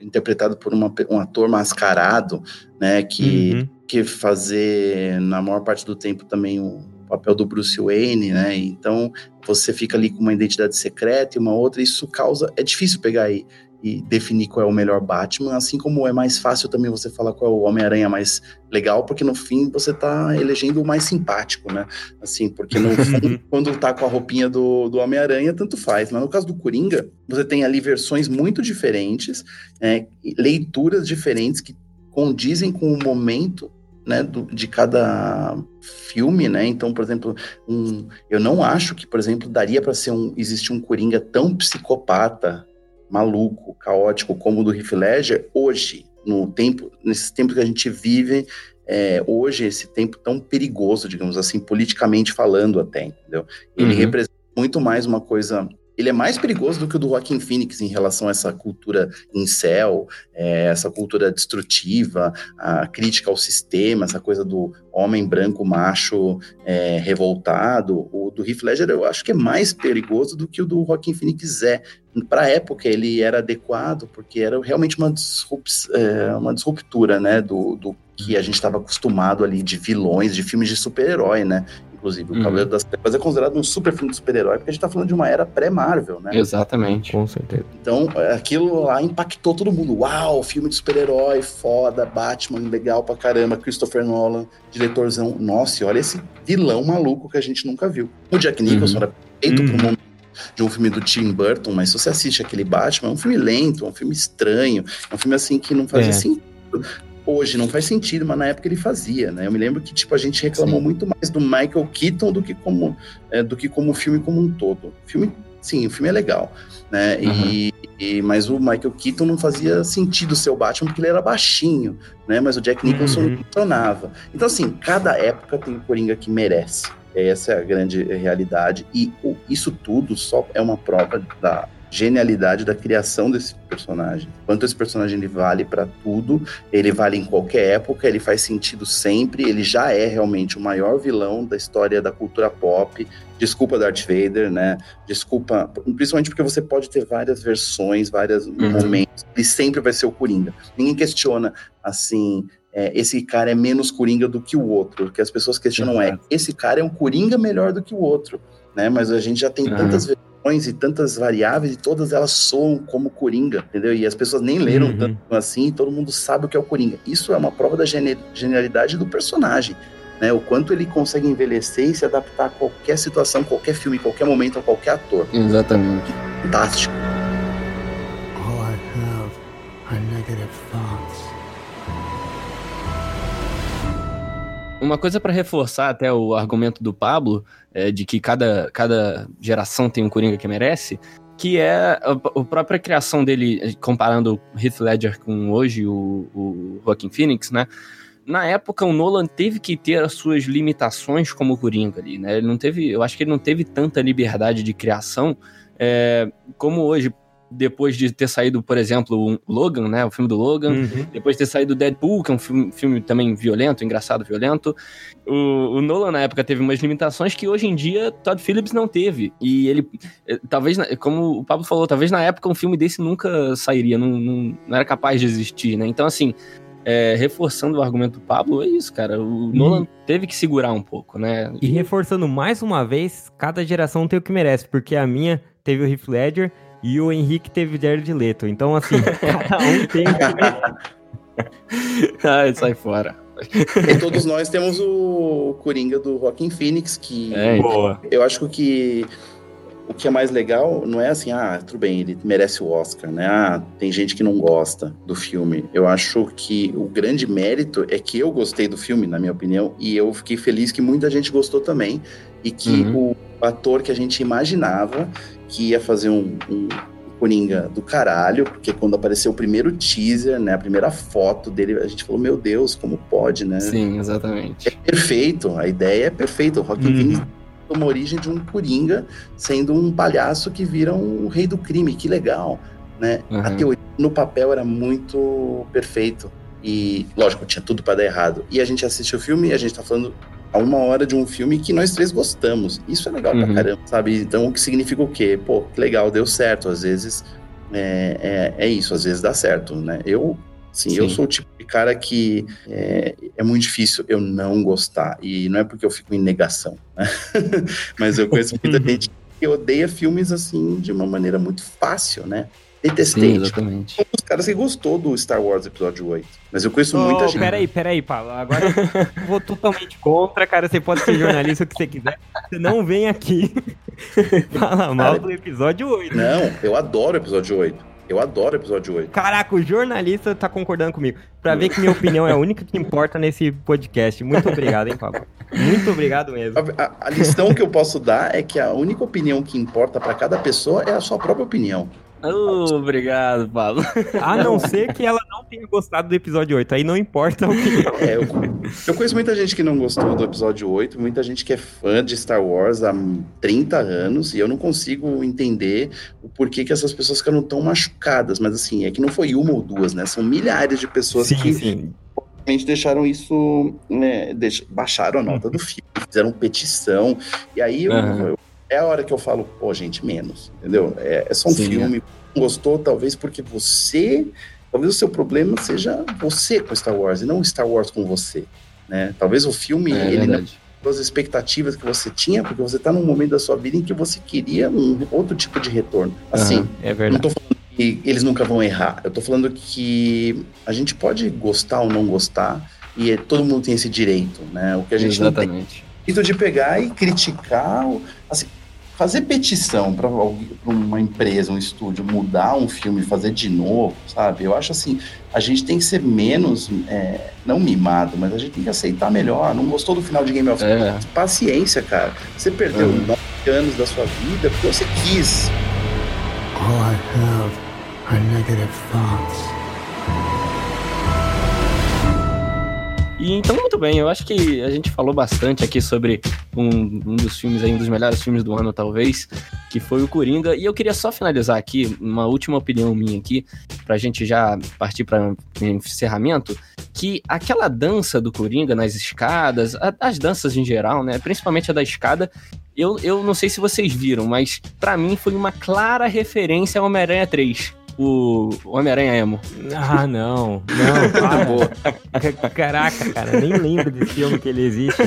interpretado por uma, um ator mascarado, né, que, uhum. que fazer, na maior parte do tempo, também o papel do Bruce Wayne, né, então você fica ali com uma identidade secreta e uma outra, isso causa, é difícil pegar aí e definir qual é o melhor Batman, assim como é mais fácil também você falar qual é o Homem-Aranha mais legal, porque no fim você tá elegendo o mais simpático, né, assim, porque no fundo, quando tá com a roupinha do, do Homem-Aranha, tanto faz, mas no caso do Coringa, você tem ali versões muito diferentes, é, leituras diferentes que condizem com o momento, né, do, de cada filme, né? Então, por exemplo, um, eu não acho que, por exemplo, daria pra ser um, existir um Coringa tão psicopata, maluco, caótico, como o do Heath Ledger, hoje, no tempo, nesse tempo que a gente vive, é, hoje, esse tempo tão perigoso, digamos assim, politicamente falando até, entendeu? Ele uhum. representa muito mais uma coisa... Ele é mais perigoso do que o do Joaquin Phoenix em relação a essa cultura incel, é, essa cultura destrutiva, a crítica ao sistema, essa coisa do homem branco, macho, é, revoltado. O do Heath Ledger eu acho que é mais perigoso do que o do Joaquin Phoenix é. Para a época ele era adequado, porque era realmente uma, disrupt, é, uma disruptura, né, do, do que a gente estava acostumado ali de vilões, de filmes de super-herói, né? Inclusive, o Cavaleiro uhum. das Trevas é considerado um super filme de super-herói, porque a gente tá falando de uma era pré-Marvel, né? Exatamente, com certeza. Então, aquilo lá impactou todo mundo. Uau, filme de super-herói, foda, Batman, legal pra caramba, Christopher Nolan, diretorzão. Nossa, e olha esse vilão maluco que a gente nunca viu. O Jack Nicholson uhum. era perfeito uhum. pro momento de um filme do Tim Burton, mas se você assiste aquele Batman, é um filme lento, é um filme estranho, é um filme assim que não fazia é. sentido. hoje não faz sentido, mas na época ele fazia, né? Eu me lembro que, tipo, a gente reclamou, sim, muito mais do Michael Keaton do que como é, do que como o filme como um todo. O filme, sim, o filme é legal, né? Uhum. E, e, mas o Michael Keaton não fazia sentido ser o Batman porque ele era baixinho, né? Mas o Jack Nicholson, uhum, não funcionava. Então, assim, cada época tem o Coringa que merece. Essa é a grande realidade. E o, isso tudo só é uma prova da genialidade da criação desse personagem. Quanto esse personagem ele vale para tudo, ele vale em qualquer época, ele faz sentido sempre, ele já é realmente o maior vilão da história da cultura pop. Desculpa Darth Vader, né? Desculpa, principalmente porque você pode ter várias versões, vários, uhum, momentos, ele sempre vai ser o Coringa. Ninguém questiona, assim... É, esse cara é menos Coringa do que o outro. O que as pessoas questionam é, esse cara é um Coringa melhor do que o outro, né? Mas a gente já tem, uhum, tantas versões e tantas variáveis, e todas elas soam como Coringa, entendeu? E as pessoas nem leram, uhum, tanto assim, e todo mundo sabe o que é o Coringa. Isso é uma prova da genialidade do personagem, né? O quanto ele consegue envelhecer e se adaptar a qualquer situação, qualquer filme, qualquer momento, a qualquer ator. Exatamente. Fantástico. All I have are negative thoughts. Uma coisa para reforçar até o argumento do Pablo, é, de que cada, cada geração tem um Coringa que merece, que é a, a própria criação dele, comparando o Heath Ledger com hoje o, o Joaquin Phoenix, né? Na época, o Nolan teve que ter as suas limitações como Coringa ali, né? Ele não teve, eu acho que ele não teve tanta liberdade de criação, é, como hoje. Depois de ter saído, por exemplo, o Logan, né? O filme do Logan. Uhum. Depois de ter saído o Deadpool, que é um filme, filme também violento, engraçado, violento. O, o Nolan, na época, teve umas limitações que hoje em dia Todd Phillips não teve. E ele, talvez, como o Pablo falou, talvez na época um filme desse nunca sairia, não, não, não era capaz de existir, né? Então, assim, é, reforçando o argumento do Pablo, é isso, cara. O uhum. Nolan teve que segurar um pouco, né? E reforçando mais uma vez, cada geração tem o que merece, porque a minha teve o Heath Ledger... E o Henrique teve o Jared Leto. Então, assim, cada um tem... Ai, sai fora. E todos nós temos o Coringa do Joaquin Phoenix, que... É, boa. Eu acho que o que é mais legal não é assim, ah, tudo bem, ele merece o Oscar, né? Ah, tem gente que não gosta do filme. Eu acho que o grande mérito é que eu gostei do filme, na minha opinião, e eu fiquei feliz que muita gente gostou também, e que uhum. o ator que a gente imaginava que ia fazer um, um Coringa do caralho, porque quando apareceu o primeiro teaser, né, a primeira foto dele, a gente falou, meu Deus, como pode, né? Sim, exatamente. É perfeito, a ideia é perfeita. O Joaquin Phoenix tomou origem de um Coringa sendo um palhaço que vira um rei do crime, que legal, né? Uhum. A teoria no papel era muito perfeito e, lógico, tinha tudo para dar errado. E a gente assiste o filme e a gente tá falando... a uma hora de um filme que nós três gostamos. Isso é legal uhum. pra caramba, sabe? Então, o que significa o quê? Pô, que legal, deu certo. Às vezes é, é, é isso, às vezes dá certo, né? Eu, assim, sim, eu sou o tipo de cara que é, é muito difícil eu não gostar. E não é porque eu fico em negação, né? Mas eu conheço muita gente que odeia filmes, assim, de uma maneira muito fácil, né? Detestei. Sim, exatamente. Tipo, um dos caras que gostou do Star Wars Episódio oito. Mas eu conheço oh, muita gente. Peraí, peraí, Paulo. Agora eu vou totalmente contra, cara. Você pode ser jornalista o que você quiser. Você não vem aqui falar mal cara, do Episódio oito. Não, eu adoro o Episódio oito. Eu adoro o Episódio oito. Caraca, o jornalista tá concordando comigo. Pra ver que minha opinião é a única que importa nesse podcast. Muito obrigado, hein, Pablo? Muito obrigado mesmo. A, a, a lição que eu posso dar é que a única opinião que importa pra cada pessoa é a sua própria opinião. Oh, obrigado, Pablo. A não ser que ela não tenha gostado do episódio oito, aí não importa o que é. Eu, eu conheço muita gente que não gostou do episódio oito, muita gente que é fã de Star Wars há trinta anos, e eu não consigo entender o porquê que essas pessoas ficaram tão machucadas, mas assim, é que não foi uma ou duas, né? São milhares de pessoas sim, que sim. deixaram isso, né, deix... baixaram a nota do filme, fizeram petição, e aí eu... Uhum. eu É a hora que eu falo, pô, gente, menos, entendeu? É, é só um Sim, filme, é. Gostou talvez porque você, talvez o seu problema seja você com Star Wars, e não Star Wars com você, né? Talvez o filme, é, ele não tem as expectativas que você tinha, porque você tá num momento da sua vida em que você queria um outro tipo de retorno. Assim, uhum, é verdade. Não tô falando que eles nunca vão errar, eu tô falando que a gente pode gostar ou não gostar, e todo mundo tem esse direito, né? O que a gente Exatamente. Não tem é o direito de pegar e criticar, assim... fazer petição para uma empresa, um estúdio, mudar um filme, fazer de novo, sabe? Eu acho assim, a gente tem que ser menos, é, não mimado, mas a gente tem que aceitar melhor. Não gostou do final de Game of Thrones? É. Paciência, cara. Você perdeu nove é. anos da sua vida porque você quis. All I have are negative thoughts. E então, muito bem, eu acho que a gente falou bastante aqui sobre um, um dos filmes aí, um dos melhores filmes do ano, talvez, que foi o Coringa. E eu queria só finalizar aqui, uma última opinião minha aqui, pra gente já partir pra encerramento, que aquela dança do Coringa nas escadas, a, as danças em geral, né, principalmente a da escada, eu, eu não sei se vocês viram, mas pra mim foi uma clara referência ao Homem-Aranha três. O Homem-Aranha Emo. Ah, não. Não, para. Caraca, cara, nem lembro desse filme que ele existe.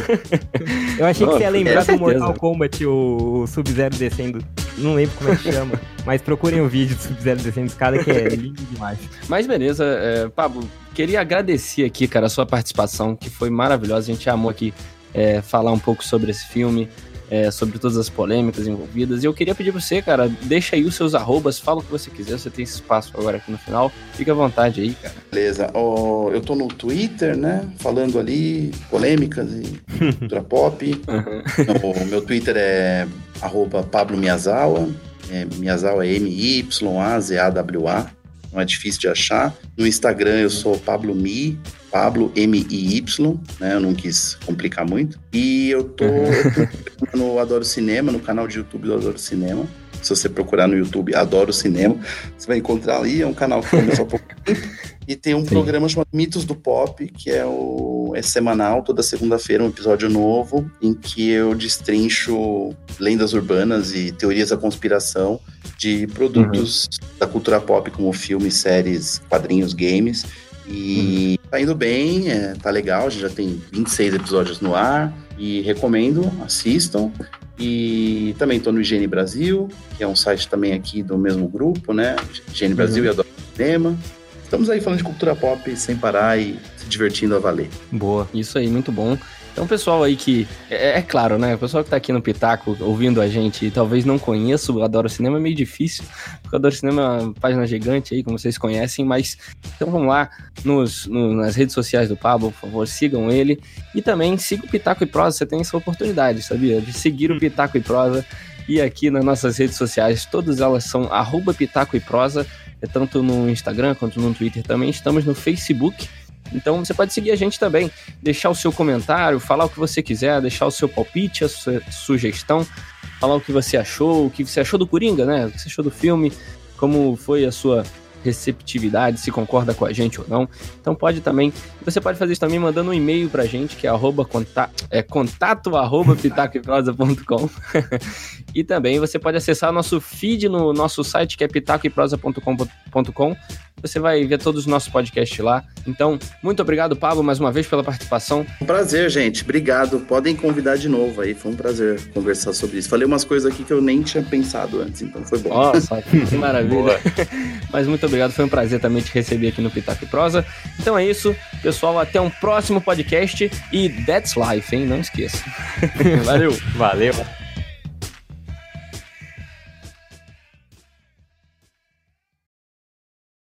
Eu achei Nossa, que você ia lembrar do Mortal Kombat, o Sub-Zero descendo. Não lembro como é que chama, mas procurem o um vídeo do Sub-Zero descendo de escada, que é lindo demais. Mas beleza, é, Pablo, queria agradecer aqui, cara, a sua participação, que foi maravilhosa. A gente amou aqui é, falar um pouco sobre esse filme. É, sobre todas as polêmicas envolvidas. E eu queria pedir pra você, cara, deixa aí os seus arrobas, fala o que você quiser, você tem esse espaço agora aqui no final, fica à vontade aí, cara. Beleza, oh, eu tô no Twitter, né, falando ali polêmicas e cultura pop. Uhum. O meu Twitter é arroba Pablo Miyazawa, é, Miyazawa é M-Y-A-Z-A-W-A, não é difícil de achar. No Instagram eu sou Pablo Mi, Pablo M-I-Y, né? Eu não quis complicar muito. E eu tô, eu tô no Adoro Cinema, no canal de YouTube do Adoro Cinema. Se você procurar no YouTube Adoro Cinema, você vai encontrar ali, é um canal que começou há pouco tempo. E tem um Sim. programa chamado Mitos do Pop, que é, o, é semanal, toda segunda-feira um episódio novo, em que eu destrincho lendas urbanas e teorias da conspiração de produtos uhum. da cultura pop, como filmes, séries, quadrinhos, games. E uhum. tá indo bem, é, tá legal, a gente já tem vinte e seis episódios no ar e recomendo, assistam. E também tô no I G N Brasil, que é um site também aqui do mesmo grupo, né? I G N Brasil uhum. e Adoro Cinema. Estamos aí falando de cultura pop sem parar e se divertindo a valer. Boa, isso aí, muito bom. Então, pessoal aí que... É, é claro, né? O pessoal que tá aqui no Pitaco ouvindo a gente e talvez não conheça o Adoro Cinema, é meio difícil, porque o Adoro Cinema é uma página gigante aí, como vocês conhecem, mas... Então, vamos lá nos, no, nas redes sociais do Pablo, por favor, sigam ele. E também siga o Pitaco e Prosa, você tem essa oportunidade, sabia? De seguir o Pitaco e Prosa. E aqui nas nossas redes sociais, todas elas são arroba Pitaco e Prosa, tanto no Instagram quanto no Twitter também. Estamos no Facebook. Então você pode seguir a gente também, deixar o seu comentário, falar o que você quiser, deixar o seu palpite, a sua sugestão, falar o que você achou, o que você achou do Coringa, né? O que você achou do filme, como foi a sua receptividade, se concorda com a gente ou não. Então pode também, você pode fazer isso também mandando um e-mail pra gente, que é arroba contato, é contato arroba pitaco e prosa ponto com. E também você pode acessar o nosso feed no nosso site, que é pitaco e prosa ponto com. Você vai ver todos os nossos podcasts lá. Então, muito obrigado, Pablo, mais uma vez pela participação. Um prazer, gente. Obrigado. Podem convidar de novo aí. Foi um prazer conversar sobre isso. Falei umas coisas aqui que eu nem tinha pensado antes, então foi bom. Nossa, que maravilha. Mas muito obrigado. Foi um prazer também te receber aqui no Pitaco e Prosa. Então é isso, pessoal. Até um próximo podcast e that's life, hein? Não esqueça. Valeu. Valeu.